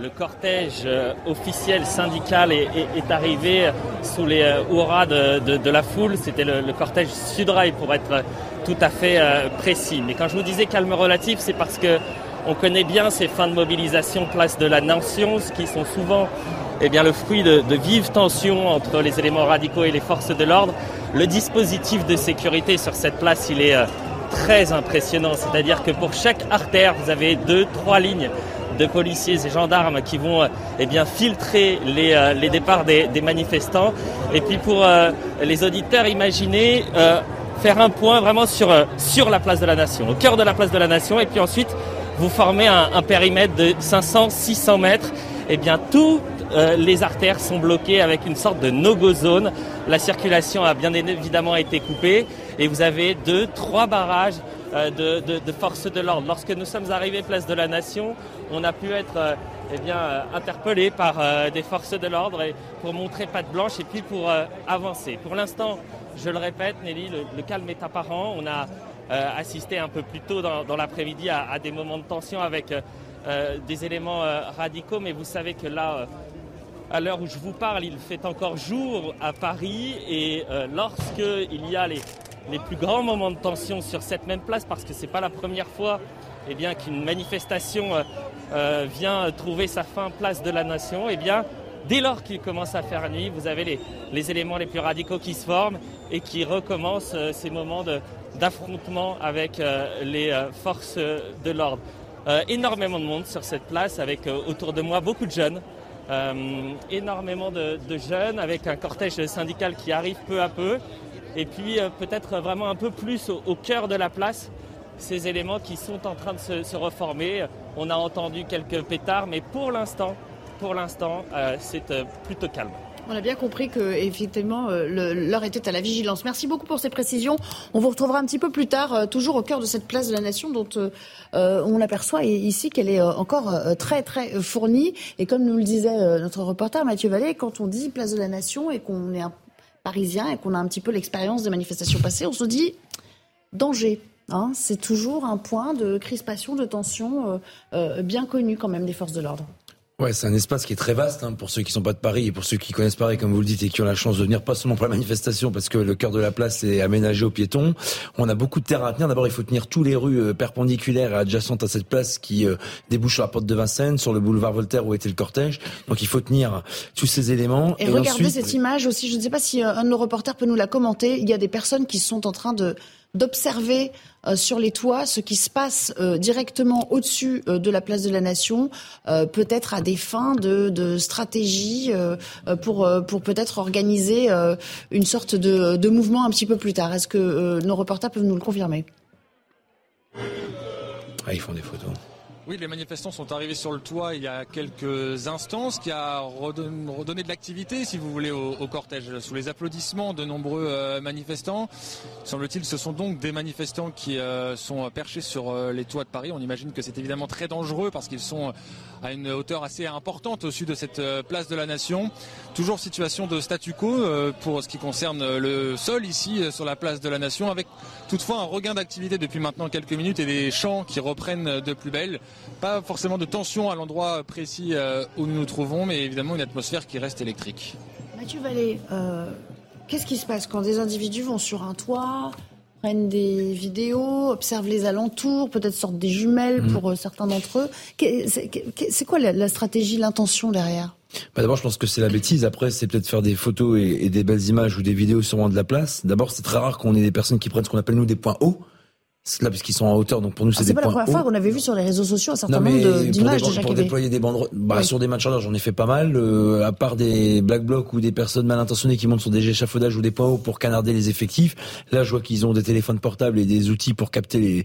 le cortège officiel syndical est arrivé sous les hurrahs de la foule. C'était le cortège Sud-Rail pour être tout à fait précis. Mais quand je vous disais calme relatif, c'est parce que on connaît bien ces fins de mobilisation place de la Nation, ce qui sont souvent le fruit de vives tensions entre les éléments radicaux et les forces de l'ordre. Le dispositif de sécurité sur cette place, il est très impressionnant. C'est-à-dire que pour chaque artère, vous avez 2-3 lignes de policiers et gendarmes qui vont filtrer les départs des manifestants. Et puis pour les auditeurs, imaginez faire un point vraiment sur la place de la Nation, au cœur de la place de la Nation. Et puis ensuite, vous formez un périmètre de 500-600 mètres. Toutes les artères sont bloquées avec une sorte de no-go zone. La circulation a bien évidemment été coupée. Et vous avez 2-3 barrages de forces de l'ordre. Lorsque nous sommes arrivés place de la Nation, on a pu être interpellés par des forces de l'ordre pour montrer patte blanche et puis pour avancer. Pour l'instant, je le répète, Nelly, le calme est apparent. On a assisté un peu plus tôt dans l'après-midi à des moments de tension avec des éléments radicaux, mais vous savez que là, à l'heure où je vous parle, il fait encore jour à Paris, et lorsqu'il y a les plus grands moments de tension sur cette même place, parce que c'est pas la première fois qu'une manifestation vient trouver sa fin place de la Nation, Dès lors qu'il commence à faire nuit, vous avez les éléments les plus radicaux qui se forment et qui recommencent ces moments d'affrontement avec les forces de l'ordre. Énormément de monde sur cette place avec autour de moi beaucoup de jeunes. Énormément de jeunes avec un cortège syndical qui arrive peu à peu et puis peut-être vraiment un peu plus au cœur de la place, ces éléments qui sont en train de se reformer. On a entendu quelques pétards, mais pour l'instant, c'est plutôt calme. On a bien compris que effectivement l'heure était à la vigilance. Merci beaucoup pour ces précisions. On vous retrouvera un petit peu plus tard, toujours au cœur de cette place de la Nation dont on aperçoit ici qu'elle est encore très très fournie. Et comme nous le disait notre reporter Mathieu Vallée, quand on dit place de la Nation et qu'on est un Parisien et qu'on a un petit peu l'expérience des manifestations passées, on se dit danger. Hein, c'est toujours un point de crispation, de tension bien connu quand même des forces de l'ordre. Ouais, c'est un espace qui est très vaste pour ceux qui sont pas de Paris et pour ceux qui connaissent Paris, comme vous le dites, et qui ont la chance de venir pas seulement pour la manifestation, parce que le cœur de la place est aménagé aux piétons. On a beaucoup de terrain à tenir. D'abord, il faut tenir toutes les rues perpendiculaires et adjacentes à cette place qui débouche sur la porte de Vincennes, sur le boulevard Voltaire où était le cortège. Donc, il faut tenir tous ces éléments. Et regardez ensuite... cette image aussi. Je ne sais pas si un de nos reporters peut nous la commenter. Il y a des personnes qui sont en train d'observer sur les toits ce qui se passe directement au-dessus de la place de la Nation, peut-être à des fins de stratégie pour peut-être organiser une sorte de mouvement un petit peu plus tard. Est-ce que nos reporters peuvent nous le confirmer ? Ah, ils font des photos. Oui, les manifestants sont arrivés sur le toit il y a quelques instants, ce qui a redonné de l'activité, si vous voulez, au cortège. Sous les applaudissements de nombreux manifestants, semble-t-il, ce sont donc des manifestants qui sont perchés sur les toits de Paris. On imagine que c'est évidemment très dangereux parce qu'ils sont à une hauteur assez importante au-dessus de cette place de la Nation. Toujours situation de statu quo pour ce qui concerne le sol ici sur la place de la Nation, avec toutefois un regain d'activité depuis maintenant quelques minutes et des chants qui reprennent de plus belle. Pas forcément de tension à l'endroit précis où nous nous trouvons, mais évidemment une atmosphère qui reste électrique. Mathieu Vallée, qu'est-ce qui se passe quand des individus vont sur un toit, prennent des vidéos, observent les alentours, peut-être sortent des jumelles pour certains d'entre eux? C'est quoi la stratégie, l'intention derrière ? Bah d'abord, je pense que c'est la bêtise. Après, c'est peut-être faire des photos et des belles images ou des vidéos sur le rang de la place. D'abord, c'est très rare qu'on ait des personnes qui prennent ce qu'on appelle nous des points hauts. Là, parce qu'ils sont en hauteur, donc pour nous, c'est des points hauts. C'est pas la première fois qu'on avait vu sur les réseaux sociaux un certain nombre d'images déjà. Pour déployer des banderoles, oui. Sur des matchs à l'heure, j'en ai fait pas mal. À part des black blocs ou des personnes mal intentionnées qui montent sur des échafaudages ou des points hauts pour canarder les effectifs. Là, je vois qu'ils ont des téléphones portables et des outils pour capter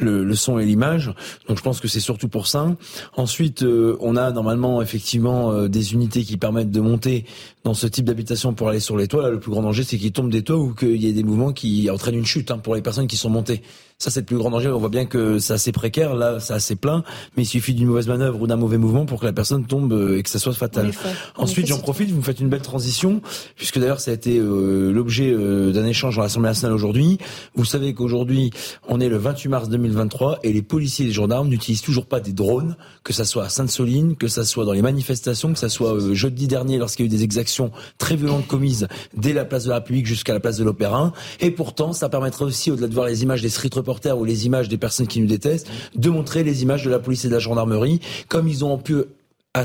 le son et l'image. Donc, je pense que c'est surtout pour ça. Ensuite, on a normalement effectivement des unités qui permettent de monter dans ce type d'habitation pour aller sur les toits. Là, le plus grand danger, c'est qu'ils tombent des toits ou qu'il y ait des mouvements qui entraînent une chute pour les personnes qui sont montées. Ça, c'est le plus grand danger. On voit bien que c'est assez précaire. Là, c'est assez plein. Mais il suffit d'une mauvaise manœuvre ou d'un mauvais mouvement pour que la personne tombe et que ça soit fatal. Ensuite, j'en profite. Vous me faites une belle transition. Puisque d'ailleurs, ça a été l'objet d'un échange à l'Assemblée nationale aujourd'hui. Vous savez qu'aujourd'hui, on est le 28 mars 2023 et les policiers et les gendarmes n'utilisent toujours pas des drones. Que ça soit à Sainte-Soline, que ça soit dans les manifestations, que ça soit jeudi dernier lorsqu'il y a eu des exactions très violentes commises dès la place de la République jusqu'à la place de l'Opéra. Et pourtant, ça permettra aussi, au-delà de voir les images des street reporters ou les images des personnes qui nous détestent, de montrer les images de la police et de la gendarmerie, comme ils ont pu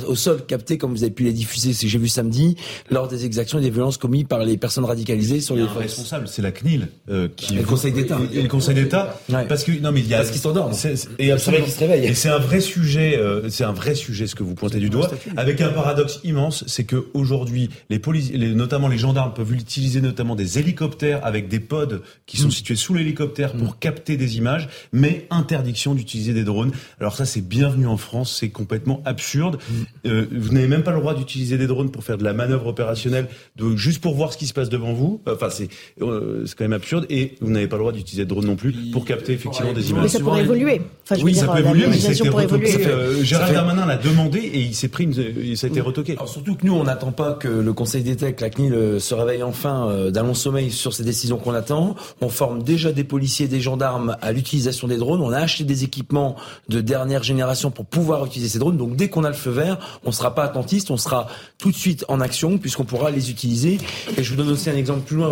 au sol capter, comme vous avez pu les diffuser, ce que j'ai vu samedi, lors des exactions et des violences commises par les personnes radicalisées sur les forces. Responsable, c'est la CNIL qui et le Conseil d'État. Et le Conseil d'État, ouais. Parce que non mais il y a parce qu'ils s'endorment. Et absolument qu'ils se réveillent. Et c'est un vrai sujet. C'est un vrai sujet ce que vous pointez du doigt. Avec un paradoxe immense, c'est que aujourd'hui, les policiers, notamment les gendarmes, peuvent utiliser notamment des hélicoptères avec des pods qui sont situés sous l'hélicoptère pour capter des images, mais interdiction d'utiliser des drones. Alors ça, c'est bienvenu en France. C'est complètement absurde. Vous n'avez même pas le droit d'utiliser des drones pour faire de la manœuvre opérationnelle, donc juste pour voir ce qui se passe devant vous. Enfin, c'est quand même absurde. Et vous n'avez pas le droit d'utiliser de drones non plus pour capter effectivement des images. Mais ça pourrait évoluer. Enfin, je veux dire, ça peut évoluer. Mais Gérald Darmanin l'a demandé et il s'est pris ça a été retoqué. Alors, surtout que nous, on n'attend pas que le Conseil d'État, que la CNIL se réveille enfin d'un long sommeil sur ces décisions qu'on attend. On forme déjà des policiers, des gendarmes à l'utilisation des drones. On a acheté des équipements de dernière génération pour pouvoir utiliser ces drones. Donc, dès qu'on a le feu vert, maire, on ne sera pas attentiste, on sera tout de suite en action puisqu'on pourra les utiliser. Et je vous donne aussi un exemple plus loin.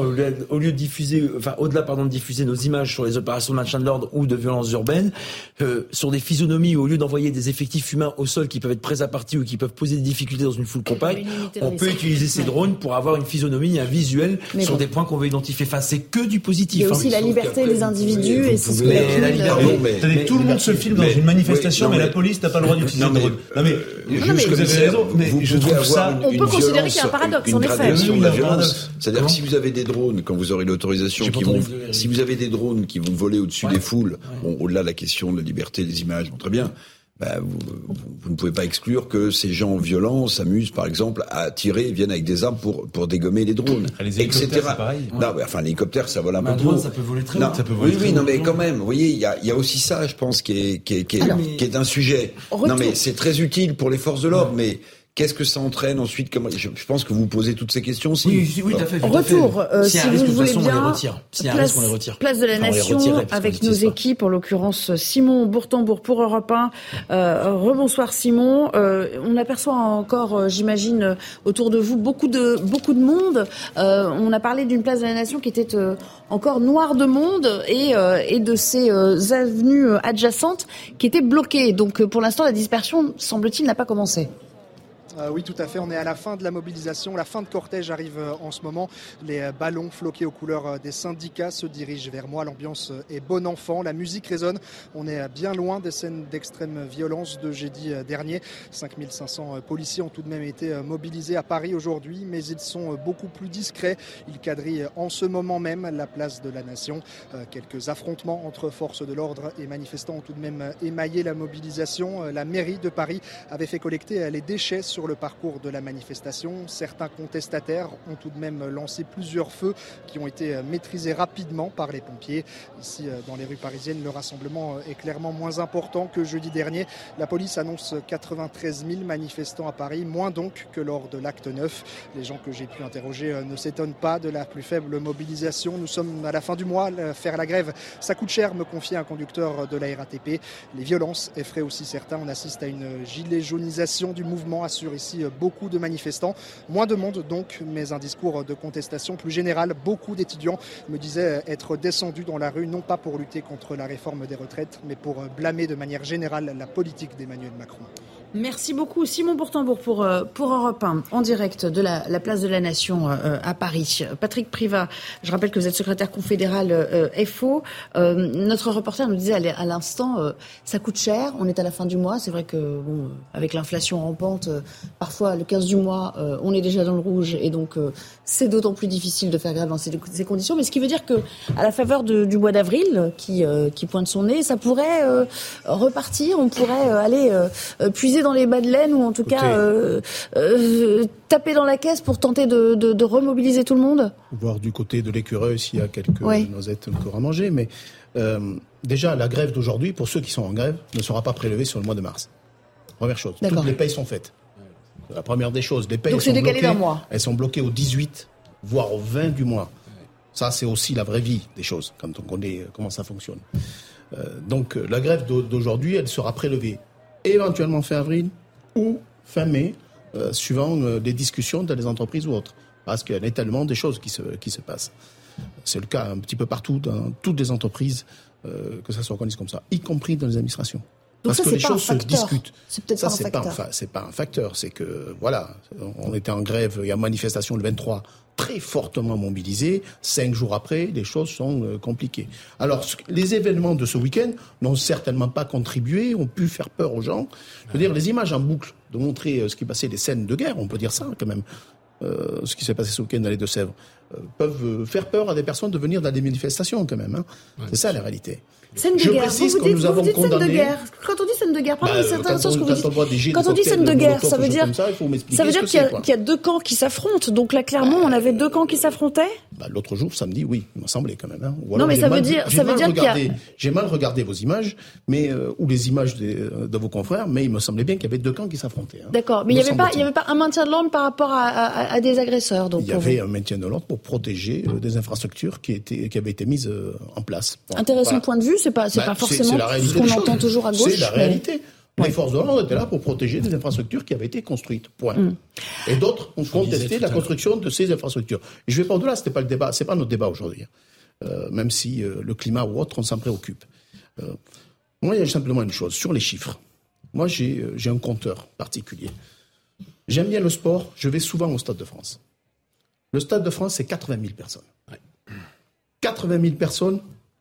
Au lieu de diffuser, de diffuser nos images sur les opérations de maintien de l'ordre ou de violences urbaines, sur des physionomies, au lieu d'envoyer des effectifs humains au sol qui peuvent être prêts à partie ou qui peuvent poser des difficultés dans une foule compacte, on peut utiliser ces drones pour avoir une physionomie, un visuel sur des points qu'on veut identifier. Enfin, c'est que du positif. Il y a aussi la liberté des individus et c'est ce que la liberté. Tout le monde se filme dans une manifestation, mais la police n'a pas le droit d'utiliser des drones. Non mais vous avez raison. Mais je trouve ça. On peut considérer qu'il y a un paradoxe en effet. C'est-à-dire que si vous avez des drones, quand vous aurez l'autorisation, si vous avez des drones qui vont voler au-dessus des foules, au-delà de la question de la liberté des images, très bien. Vous ne pouvez pas exclure que ces gens violents s'amusent, par exemple, à tirer, viennent avec des armes pour dégommer les drones, les etc. C'est pareil, ouais. Non, mais enfin, l'hélicoptère, ça vole un peu trop. Ça peut voler très haut. Quand même, vous voyez, il y a aussi ça, je pense, qui est un sujet. Non, mais c'est très utile pour les forces de l'ordre, mais. Qu'est-ce que ça entraîne ensuite comme... Je pense que vous posez toutes ces questions aussi. Oui, tout à fait. Si vous voulez bien, Place de la Nation, avec nos équipes, en l'occurrence Simon Bourtembourg pour Europe 1. Rebonsoir Simon. On aperçoit encore, j'imagine, autour de vous, beaucoup de monde. On a parlé d'une Place de la Nation qui était encore noire de monde et de ses avenues adjacentes qui étaient bloquées. Donc pour l'instant, la dispersion, semble-t-il, n'a pas commencé. Oui, tout à fait. On est à la fin de la mobilisation. La fin de cortège arrive en ce moment. Les ballons floqués aux couleurs des syndicats se dirigent vers moi. L'ambiance est bon enfant. La musique résonne. On est bien loin des scènes d'extrême violence de jeudi dernier. 5500 policiers ont tout de même été mobilisés à Paris aujourd'hui, mais ils sont beaucoup plus discrets. Ils quadrillent en ce moment même la place de la Nation. Quelques affrontements entre forces de l'ordre et manifestants ont tout de même émaillé la mobilisation. La mairie de Paris avait fait collecter les déchets sur le parcours de la manifestation. Certains contestataires ont tout de même lancé plusieurs feux qui ont été maîtrisés rapidement par les pompiers. Ici, dans les rues parisiennes, le rassemblement est clairement moins important que jeudi dernier. La police annonce 93 000 manifestants à Paris, moins donc que lors de l'acte 9. Les gens que j'ai pu interroger ne s'étonnent pas de la plus faible mobilisation. Nous sommes à la fin du mois. Faire la grève, ça coûte cher, me confie un conducteur de la RATP. Les violences effraient aussi certains. On assiste à une gilet jaunisation du mouvement, assure ici beaucoup de manifestants, moins de monde donc, mais un discours de contestation plus général. Beaucoup d'étudiants me disaient être descendus dans la rue, non pas pour lutter contre la réforme des retraites, mais pour blâmer de manière générale la politique d'Emmanuel Macron. Merci beaucoup Simon Bourtembourg pour Europe 1, en direct de la Place de la Nation à Paris. Patrick Privat, je rappelle que vous êtes secrétaire confédéral FO. Notre reporter nous disait à l'instant, ça coûte cher, on est à la fin du mois. C'est vrai que avec l'inflation rampante, parfois le 15 du mois, on est déjà dans le rouge et donc c'est d'autant plus difficile de faire grève dans ces conditions. Mais ce qui veut dire que à la faveur du mois d'avril qui pointe son nez, ça pourrait repartir, on pourrait aller puiser dans les bas de laine ou en tout cas taper dans la caisse pour tenter de remobiliser tout le monde. Voir du côté de l'écureuil s'il y a quelques noisettes encore à manger. Mais déjà, la grève d'aujourd'hui, pour ceux qui sont en grève, ne sera pas prélevée sur le mois de mars. Première chose. D'accord. Toutes les payes sont faites. La première des choses. Les payes donc sont décalé d'un mois. Elles sont bloquées au 18, voire au 20 du mois. Ça, c'est aussi la vraie vie des choses, quand on connaît comment ça fonctionne. Donc la grève d'aujourd'hui, elle sera prélevée éventuellement fin avril ou fin mai, suivant les discussions dans les entreprises ou autres. Parce qu'il y a tellement des choses qui se passent. C'est le cas un petit peu partout, dans toutes les entreprises, que ça se organise comme ça, y compris dans les administrations. Donc parce que les choses se discutent. C'est pas un facteur. C'est que, voilà, on était en grève, il y a manifestation le 23, très fortement mobilisée. 5 jours après, les choses sont compliquées. Alors, les événements de ce week-end n'ont certainement pas contribué, ont pu faire peur aux gens. Je veux dire, les images en boucle, de montrer ce qui passait, les scènes de guerre, on peut dire ça quand même, ce qui s'est passé ce week-end dans les Deux-Sèvres, peuvent faire peur à des personnes de venir dans des manifestations quand même. Hein. Ouais, c'est ça la réalité. Scène de guerre. Vous dites scène de guerre. Quand on dit scène de guerre, quand on dit scène de guerre, ça veut dire qu'il y a deux camps qui s'affrontent. Donc là, clairement, on avait deux camps qui s'affrontaient. L'autre jour, samedi, oui, il m'a semblé quand même. Hein. Non, mais ça veut dire qu'il y a. J'ai mal regardé vos images, mais ou les images de vos confrères, mais il me semblait bien qu'il y avait deux camps qui s'affrontaient. Hein. D'accord, mais il n'y avait pas un maintien de l'ordre par rapport à des agresseurs. Il y avait un maintien de l'ordre pour protéger des infrastructures qui avaient été mises en place. Intéressant point de vue. C'est pas forcément ce qu'on entend toujours à gauche. C'est la réalité. Les forces de l'ordre étaient là pour protéger des infrastructures qui avaient été construites. Point. Mm. Et d'autres ont contesté la construction de ces infrastructures. Et je vais pas au-delà, c'était pas le débat, c'est pas notre débat aujourd'hui. Même si le climat ou autre, on s'en préoccupe. Moi, il y a simplement une chose sur les chiffres. Moi, j'ai un compteur particulier. J'aime bien le sport. Je vais souvent au Stade de France. Le Stade de France, c'est 80 000 personnes. Ouais. 80 000 personnes,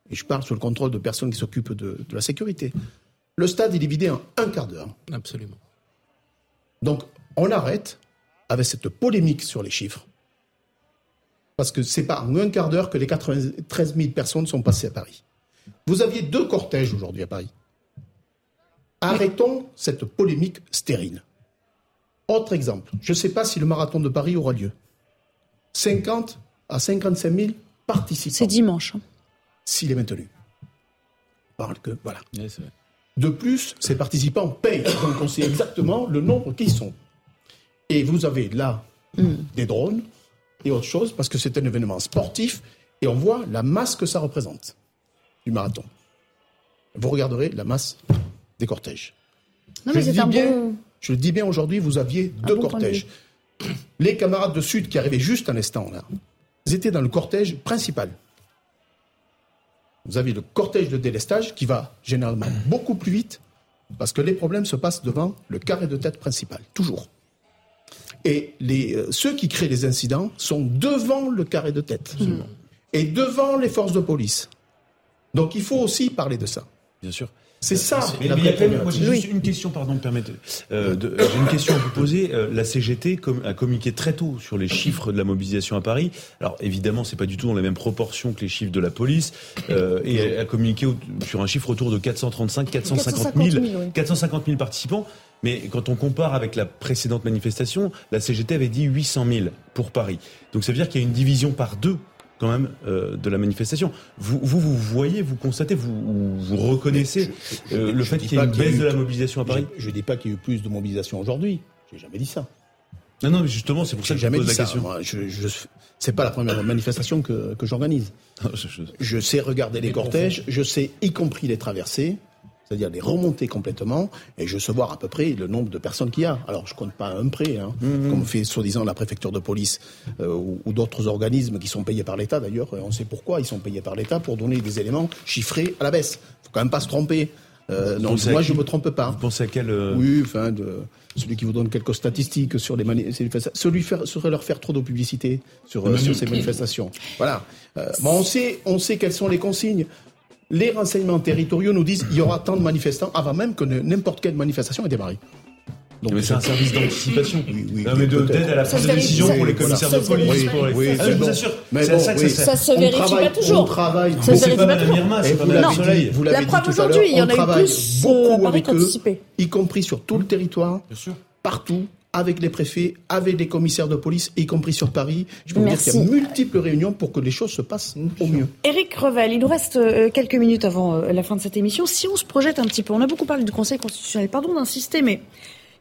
et je parle sous le contrôle de personnes qui s'occupent de la sécurité. Le stade, il est vidé en un quart d'heure. Absolument. Donc, on arrête avec cette polémique sur les chiffres. Parce que c'est pas en un quart d'heure que les 93 000 personnes sont passées à Paris. Vous aviez deux cortèges aujourd'hui à Paris. Arrêtons cette polémique stérile. Autre exemple, je ne sais pas si le marathon de Paris aura lieu. 50 à 55 000 participants. C'est dimanche. S'il est maintenu. Voilà. Oui, c'est vrai. De plus, ces participants payent. Donc on sait exactement le nombre qu'ils sont. Et vous avez là des drones et autre chose, parce que c'est un événement sportif, et on voit la masse que ça représente du marathon. Vous regarderez la masse des cortèges. Non, mais je le dis bien aujourd'hui, vous aviez deux cortèges. Les camarades de Sud qui arrivaient juste à l'instant, là, ils étaient dans le cortège principal. Vous avez le cortège de délestage qui va généralement beaucoup plus vite parce que les problèmes se passent devant le carré de tête principal, toujours. Et ceux qui créent les incidents sont devant le carré de tête. Absolument. Et devant les forces de police. Donc il faut aussi parler de ça. Bien sûr. C'est ça. J'ai une question, pardon, j'ai une question à vous poser. La CGT a communiqué très tôt sur les chiffres de la mobilisation à Paris. Alors évidemment, c'est pas du tout dans les mêmes proportions que les chiffres de la police. Et elle a communiqué sur un chiffre autour de 450 000 participants. Mais quand on compare avec la précédente manifestation, la CGT avait dit 800 000 pour Paris. Donc ça veut dire qu'il y a une division par deux. Quand même, de la manifestation. Vous voyez, vous constatez, vous reconnaissez le fait qu'il y ait une baisse de la mobilisation à Paris. Je ne dis pas qu'il y a eu plus de mobilisation aujourd'hui. Je n'ai jamais dit ça. Non, mais justement, c'est pour ça que je pose la question. Moi, c'est pas la première manifestation que j'organise. Je sais regarder les cortèges, je sais y compris les traversées, c'est-à-dire les remonter complètement, et je sais voir à peu près le nombre de personnes qu'il y a. Alors, je compte pas à un près, comme fait soi-disant la préfecture de police ou d'autres organismes qui sont payés par l'État, d'ailleurs. On sait pourquoi ils sont payés par l'État, pour donner des éléments chiffrés à la baisse. Faut quand même pas se tromper. Non, moi, je me trompe pas. Vous pensez à quel... Oui, enfin, celui qui vous donne quelques statistiques sur les manifestations. Celui serait leur faire trop de publicité sur ces manifestations. Voilà. On sait quelles sont les consignes. Les renseignements territoriaux nous disent qu'il y aura tant de manifestants avant même que n'importe quelle manifestation ait démarré. Donc, mais c'est un service d'anticipation. Oui, d'aide à la prise de décision pour les commissaires de police. Je vous assure, c'est ça que ça sert. Ça se vérifie pas toujours. On travaille. Ça se vérifie pas toujours. Vous l'avez dit tout à l'heure, on travaille beaucoup avec eux, y compris sur tout le territoire, partout, avec les préfets, avec les commissaires de police, y compris sur Paris. Je peux vous dire qu'il y a multiples réunions pour que les choses se passent au mieux. Éric Revel, il nous reste quelques minutes avant la fin de cette émission. Si on se projette un petit peu, on a beaucoup parlé du Conseil constitutionnel, pardon d'insister, mais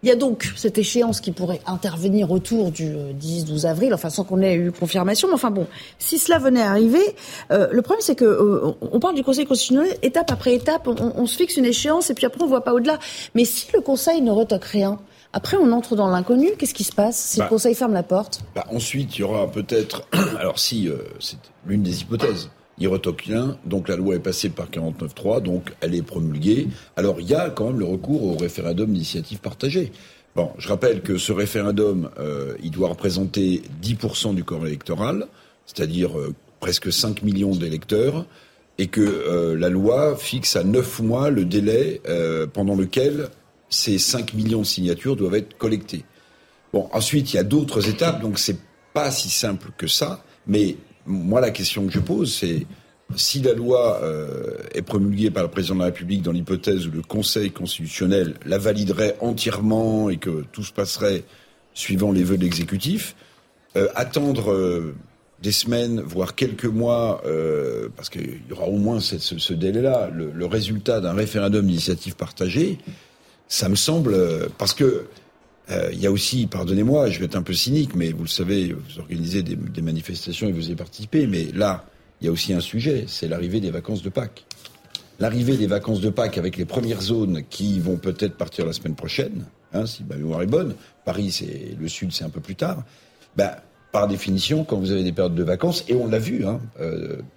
il y a donc cette échéance qui pourrait intervenir autour du 10-12 avril, enfin sans qu'on ait eu confirmation, mais enfin bon, si cela venait à arriver, le problème c'est que on parle du Conseil constitutionnel étape après étape, on se fixe une échéance et puis après on ne voit pas au-delà. Mais si le Conseil ne retoque rien, après, on entre dans l'inconnu. Qu'est-ce qui se passe si le Conseil ferme la porte ? Ensuite, il y aura peut-être... Alors si, c'est l'une des hypothèses, il retoque rien, donc la loi est passée par 49.3, donc elle est promulguée. Alors il y a quand même le recours au référendum d'initiative partagée. Bon, je rappelle que ce référendum, il doit représenter 10% du corps électoral, c'est-à-dire presque 5 millions d'électeurs, et que la loi fixe à 9 mois le délai pendant lequel... ces 5 millions de signatures doivent être collectées. Bon, ensuite, il y a d'autres étapes, donc c'est pas si simple que ça. Mais moi, la question que je pose, c'est si la loi est promulguée par le président de la République dans l'hypothèse où le Conseil constitutionnel la validerait entièrement et que tout se passerait suivant les vœux de l'exécutif, attendre des semaines, voire quelques mois, parce qu'il y aura au moins ce délai-là, le résultat d'un référendum d'initiative partagée, ça me semble, parce que il y a aussi, pardonnez-moi, je vais être un peu cynique, mais vous le savez, vous organisez des manifestations et vous y participez, mais là, il y a aussi un sujet, c'est l'arrivée des vacances de Pâques. l'arrivée des vacances de Pâques avec les premières zones qui vont peut-être partir la semaine prochaine, hein, si ma mémoire est bonne, Paris, c'est le sud, c'est un peu plus tard, bah, par définition, quand vous avez des périodes de vacances, et on l'a vu, hein,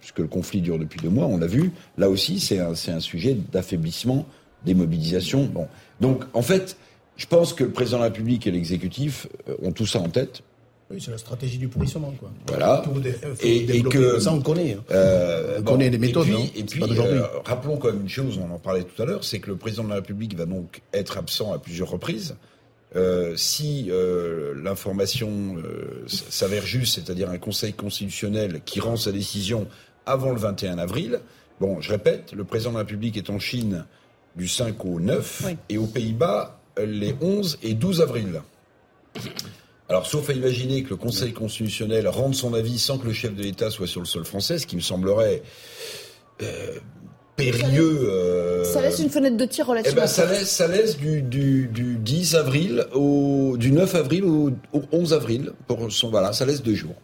puisque le conflit dure depuis 2 mois, on l'a vu, là aussi, c'est un sujet d'affaiblissement des mobilisations. Bon. Donc, en fait, je pense que le président de la République et l'exécutif ont tout ça en tête. Oui, c'est la stratégie du pourrissement, quoi. Voilà. Et que... Ça, on connaît. Hein. On connaît les méthodes, et puis, rappelons quand même une chose, on en parlait tout à l'heure, c'est que le président de la République va donc être absent à plusieurs reprises. Si l'information s'avère juste, c'est-à-dire un Conseil constitutionnel qui rend sa décision avant le 21 avril, bon, je répète, le président de la République est en Chine du 5 au 9, oui, et aux Pays-Bas les 11 et 12 avril. Alors, sauf à imaginer que le Conseil constitutionnel rende son avis sans que le chef de l'État soit sur le sol français, ce qui me semblerait périlleux. Ça laisse une fenêtre de tir relativement. Eh ben, ça laisse du 10 avril du 9 avril au 11 avril. Voilà, ça laisse 2 jours.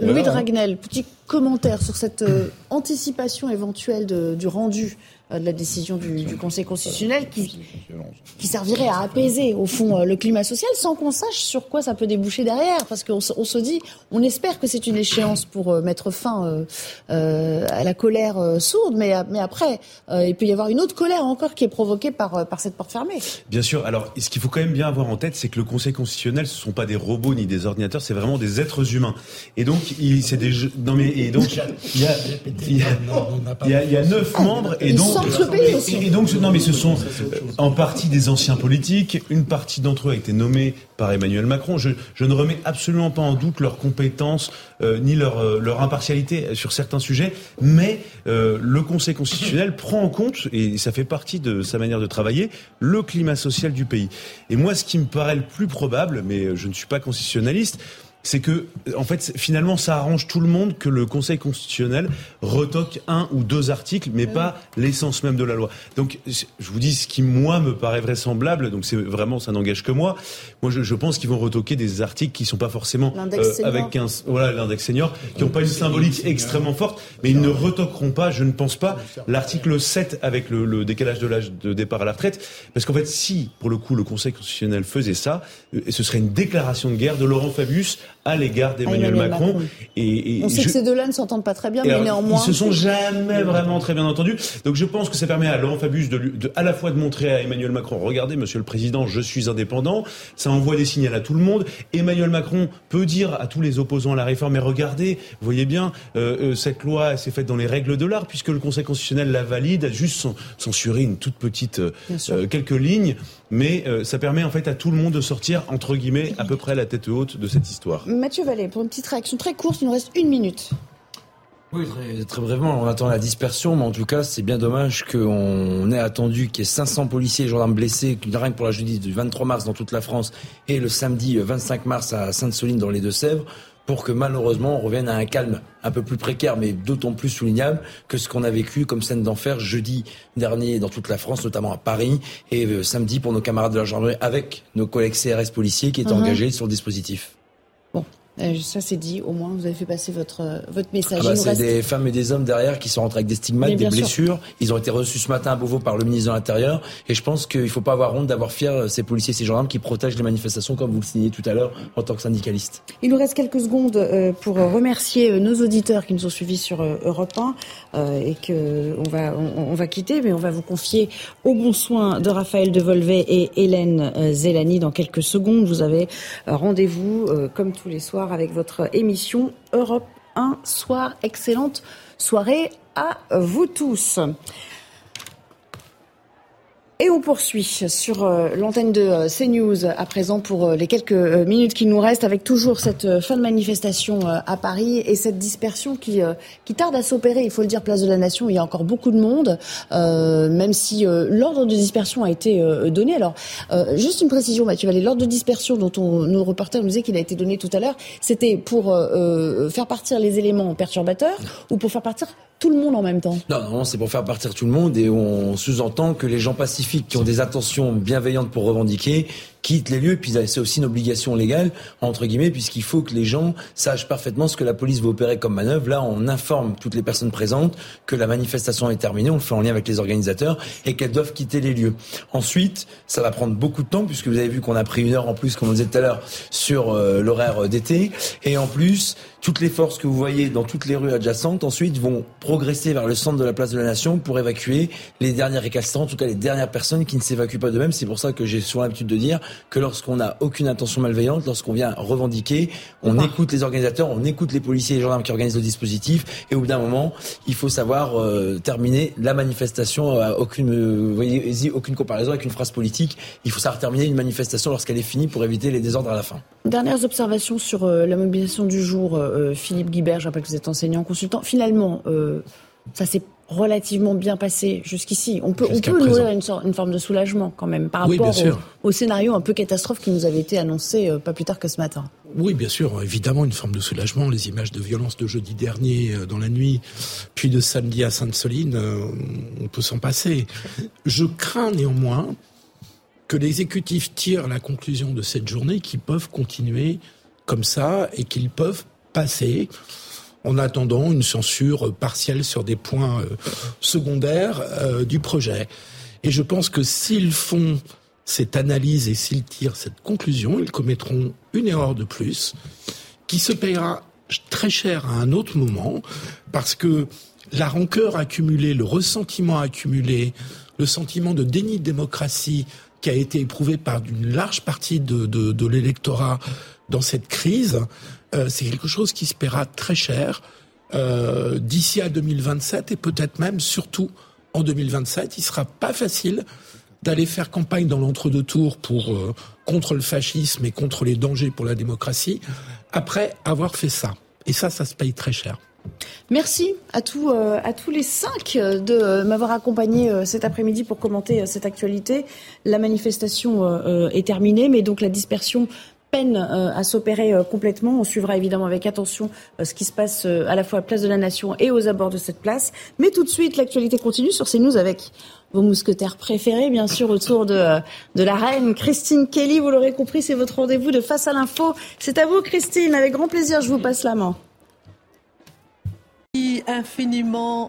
Louis Dragnel, petit commentaire sur cette anticipation éventuelle du rendu de la décision du Conseil constitutionnel qui servirait à apaiser, au fond, le climat social sans qu'on sache sur quoi ça peut déboucher derrière. Parce qu'on se dit, on espère que c'est une échéance pour mettre fin à la colère sourde, mais après, il peut y avoir une autre colère encore qui est provoquée par cette porte fermée. Bien sûr. Alors, ce qu'il faut quand même bien avoir en tête, c'est que le Conseil constitutionnel, ce ne sont pas des robots ni des ordinateurs, c'est vraiment des êtres humains. Et donc, il y a 9 membres et donc... ce sont en partie des anciens politiques. Une partie d'entre eux a été nommée par Emmanuel Macron. Je ne remets absolument pas en doute leurs compétences ni leur impartialité sur certains sujets, mais le Conseil constitutionnel prend en compte, et ça fait partie de sa manière de travailler, le climat social du pays. Et moi, ce qui me paraît le plus probable, mais je ne suis pas constitutionnaliste, c'est que, en fait, finalement, ça arrange tout le monde que le Conseil constitutionnel retoque 1 ou 2 articles, mais pas l'essence même de la loi. Donc, je vous dis ce qui, moi, me paraît vraisemblable. Donc, c'est vraiment, ça n'engage que moi. Moi, je pense qu'ils vont retoquer des articles qui ne sont pas forcément avec 15. Voilà, l'index senior, qui n'ont pas une symbolique extrêmement forte, mais ils ne retoqueront pas, je ne pense pas, l'article 7 avec le décalage de l'âge de départ à la retraite. Parce qu'en fait, si, pour le coup, le Conseil constitutionnel faisait ça, ce serait une déclaration de guerre de Laurent Fabius à l'égard d'Emmanuel Macron. On sait que ces deux-là ne s'entendent pas très bien, mais néanmoins... Ils ne se sont jamais vraiment très bien entendus. Donc je pense que ça permet à Laurent Fabius à la fois de montrer à Emmanuel Macron, regardez, Monsieur le Président, je suis indépendant. Ça envoie des signaux à tout le monde. Emmanuel Macron peut dire à tous les opposants à la réforme, mais regardez, voyez bien, cette loi, elle s'est faite dans les règles de l'art, puisque le Conseil constitutionnel la valide, a juste censuré une toute petite... quelques lignes. Mais ça permet en fait à tout le monde de sortir, entre guillemets, à peu près la tête haute de cette histoire. Mathieu Vallée, pour une petite réaction très courte, il nous reste 1 minute. Oui, très, très brièvement, on attend la dispersion, mais en tout cas, c'est bien dommage qu'on ait attendu qu'il y ait 500 policiers et gendarmes blessés, qu'une règle pour la justice du 23 mars dans toute la France et le samedi 25 mars à Sainte-Soline dans les Deux-Sèvres, pour que malheureusement on revienne à un calme un peu plus précaire, mais d'autant plus soulignable que ce qu'on a vécu comme scène d'enfer jeudi dernier dans toute la France, notamment à Paris, et samedi pour nos camarades de la gendarmerie avec nos collègues CRS policiers qui étaient engagés sur le dispositif. Bon, ça c'est dit, au moins vous avez fait passer votre message. Des femmes et des hommes derrière qui sont rentrés avec des stigmates, des blessures. Sûr. Ils ont été reçus ce matin à Beauvau par le ministre de l'Intérieur, et je pense qu'il ne faut pas avoir honte d'avoir fiers ces policiers, ces gendarmes qui protègent les manifestations, comme vous le signez tout à l'heure en tant que syndicaliste. Il nous reste quelques secondes pour remercier nos auditeurs qui nous ont suivis sur Europe 1 et qu'on va quitter, mais on va vous confier au bon soin de Raphaël Devolvet et Hélène Zellani dans quelques secondes. Vous avez rendez-vous comme tous les soirs avec votre émission Europe 1 Soir. Excellente soirée à vous tous. Et on poursuit sur l'antenne de CNews à présent pour les quelques minutes qui nous restent, avec toujours cette fin de manifestation à Paris et cette dispersion qui tarde à s'opérer. Il faut le dire, place de la Nation, il y a encore beaucoup de monde, même si l'ordre de dispersion a été donné. Alors, juste une précision, Mathieu Vallée, l'ordre de dispersion dont nos reporters nous disaient qu'il a été donné tout à l'heure, c'était pour faire partir les éléments perturbateurs ou pour faire partir tout le monde en même temps? Non, c'est pour faire partir tout le monde, et on sous-entend que les gens pacifiques qui ont des intentions bienveillantes pour revendiquer, quittent les lieux. Puis c'est aussi une obligation légale, entre guillemets, puisqu'il faut que les gens sachent parfaitement ce que la police va opérer comme manœuvre. Là, on informe toutes les personnes présentes que la manifestation est terminée, on le fait en lien avec les organisateurs, et qu'elles doivent quitter les lieux. Ensuite, ça va prendre beaucoup de temps, puisque vous avez vu qu'on a pris une heure en plus, comme on disait tout à l'heure, sur l'horaire d'été. Et en plus, toutes les forces que vous voyez dans toutes les rues adjacentes, ensuite, vont progresser vers le centre de la place de la Nation pour évacuer les derniers récalcitrants, en tout cas les dernières personnes qui ne s'évacuent pas d'eux-mêmes. C'est pour ça que j'ai souvent l'habitude de dire que lorsqu'on n'a aucune intention malveillante, lorsqu'on vient revendiquer, on écoute les organisateurs, on écoute les policiers et les gendarmes qui organisent le dispositif, et au bout d'un moment, il faut savoir terminer la manifestation. Aucune comparaison avec une phrase politique. Il faut savoir terminer une manifestation lorsqu'elle est finie pour éviter les désordres à la fin. Dernières observations sur la mobilisation du jour. Philippe Guibert, je rappelle que vous êtes enseignant consultant. Finalement, ça s'est relativement bien passé jusqu'ici. On peut nourrir une forme de soulagement quand même par rapport au scénario un peu catastrophe qui nous avait été annoncé pas plus tard que ce matin. Oui, bien sûr, évidemment, une forme de soulagement. Les images de violence de jeudi dernier dans la nuit, puis de samedi à Sainte-Soline, on peut s'en passer. Je crains néanmoins que l'exécutif tire la conclusion de cette journée qu'ils peuvent continuer comme ça et qu'ils peuvent passer en attendant une censure partielle sur des points secondaires du projet. Et je pense que s'ils font cette analyse et s'ils tirent cette conclusion, ils commettront une erreur de plus qui se paiera très cher à un autre moment, parce que la rancœur accumulée, le ressentiment accumulé, le sentiment de déni de démocratie qui a été éprouvé par une large partie de l'électorat dans cette crise, c'est quelque chose qui se paiera très cher d'ici à 2027 et peut-être même surtout en 2027. Il sera pas facile d'aller faire campagne dans l'entre-deux-tours contre le fascisme et contre les dangers pour la démocratie après avoir fait ça. Et ça se paye très cher. Merci à tous les cinq de m'avoir accompagné cet après-midi pour commenter cette actualité. La manifestation est terminée, mais donc la dispersion peine à s'opérer complètement. On suivra évidemment avec attention ce qui se passe à la fois à Place de la Nation et aux abords de cette place. Mais tout de suite, l'actualité continue sur CNews avec vos mousquetaires préférés, bien sûr, autour de la reine Christine Kelly. Vous l'aurez compris, c'est votre rendez-vous de Face à l'info. C'est à vous, Christine. Avec grand plaisir, je vous passe la main. Merci infiniment.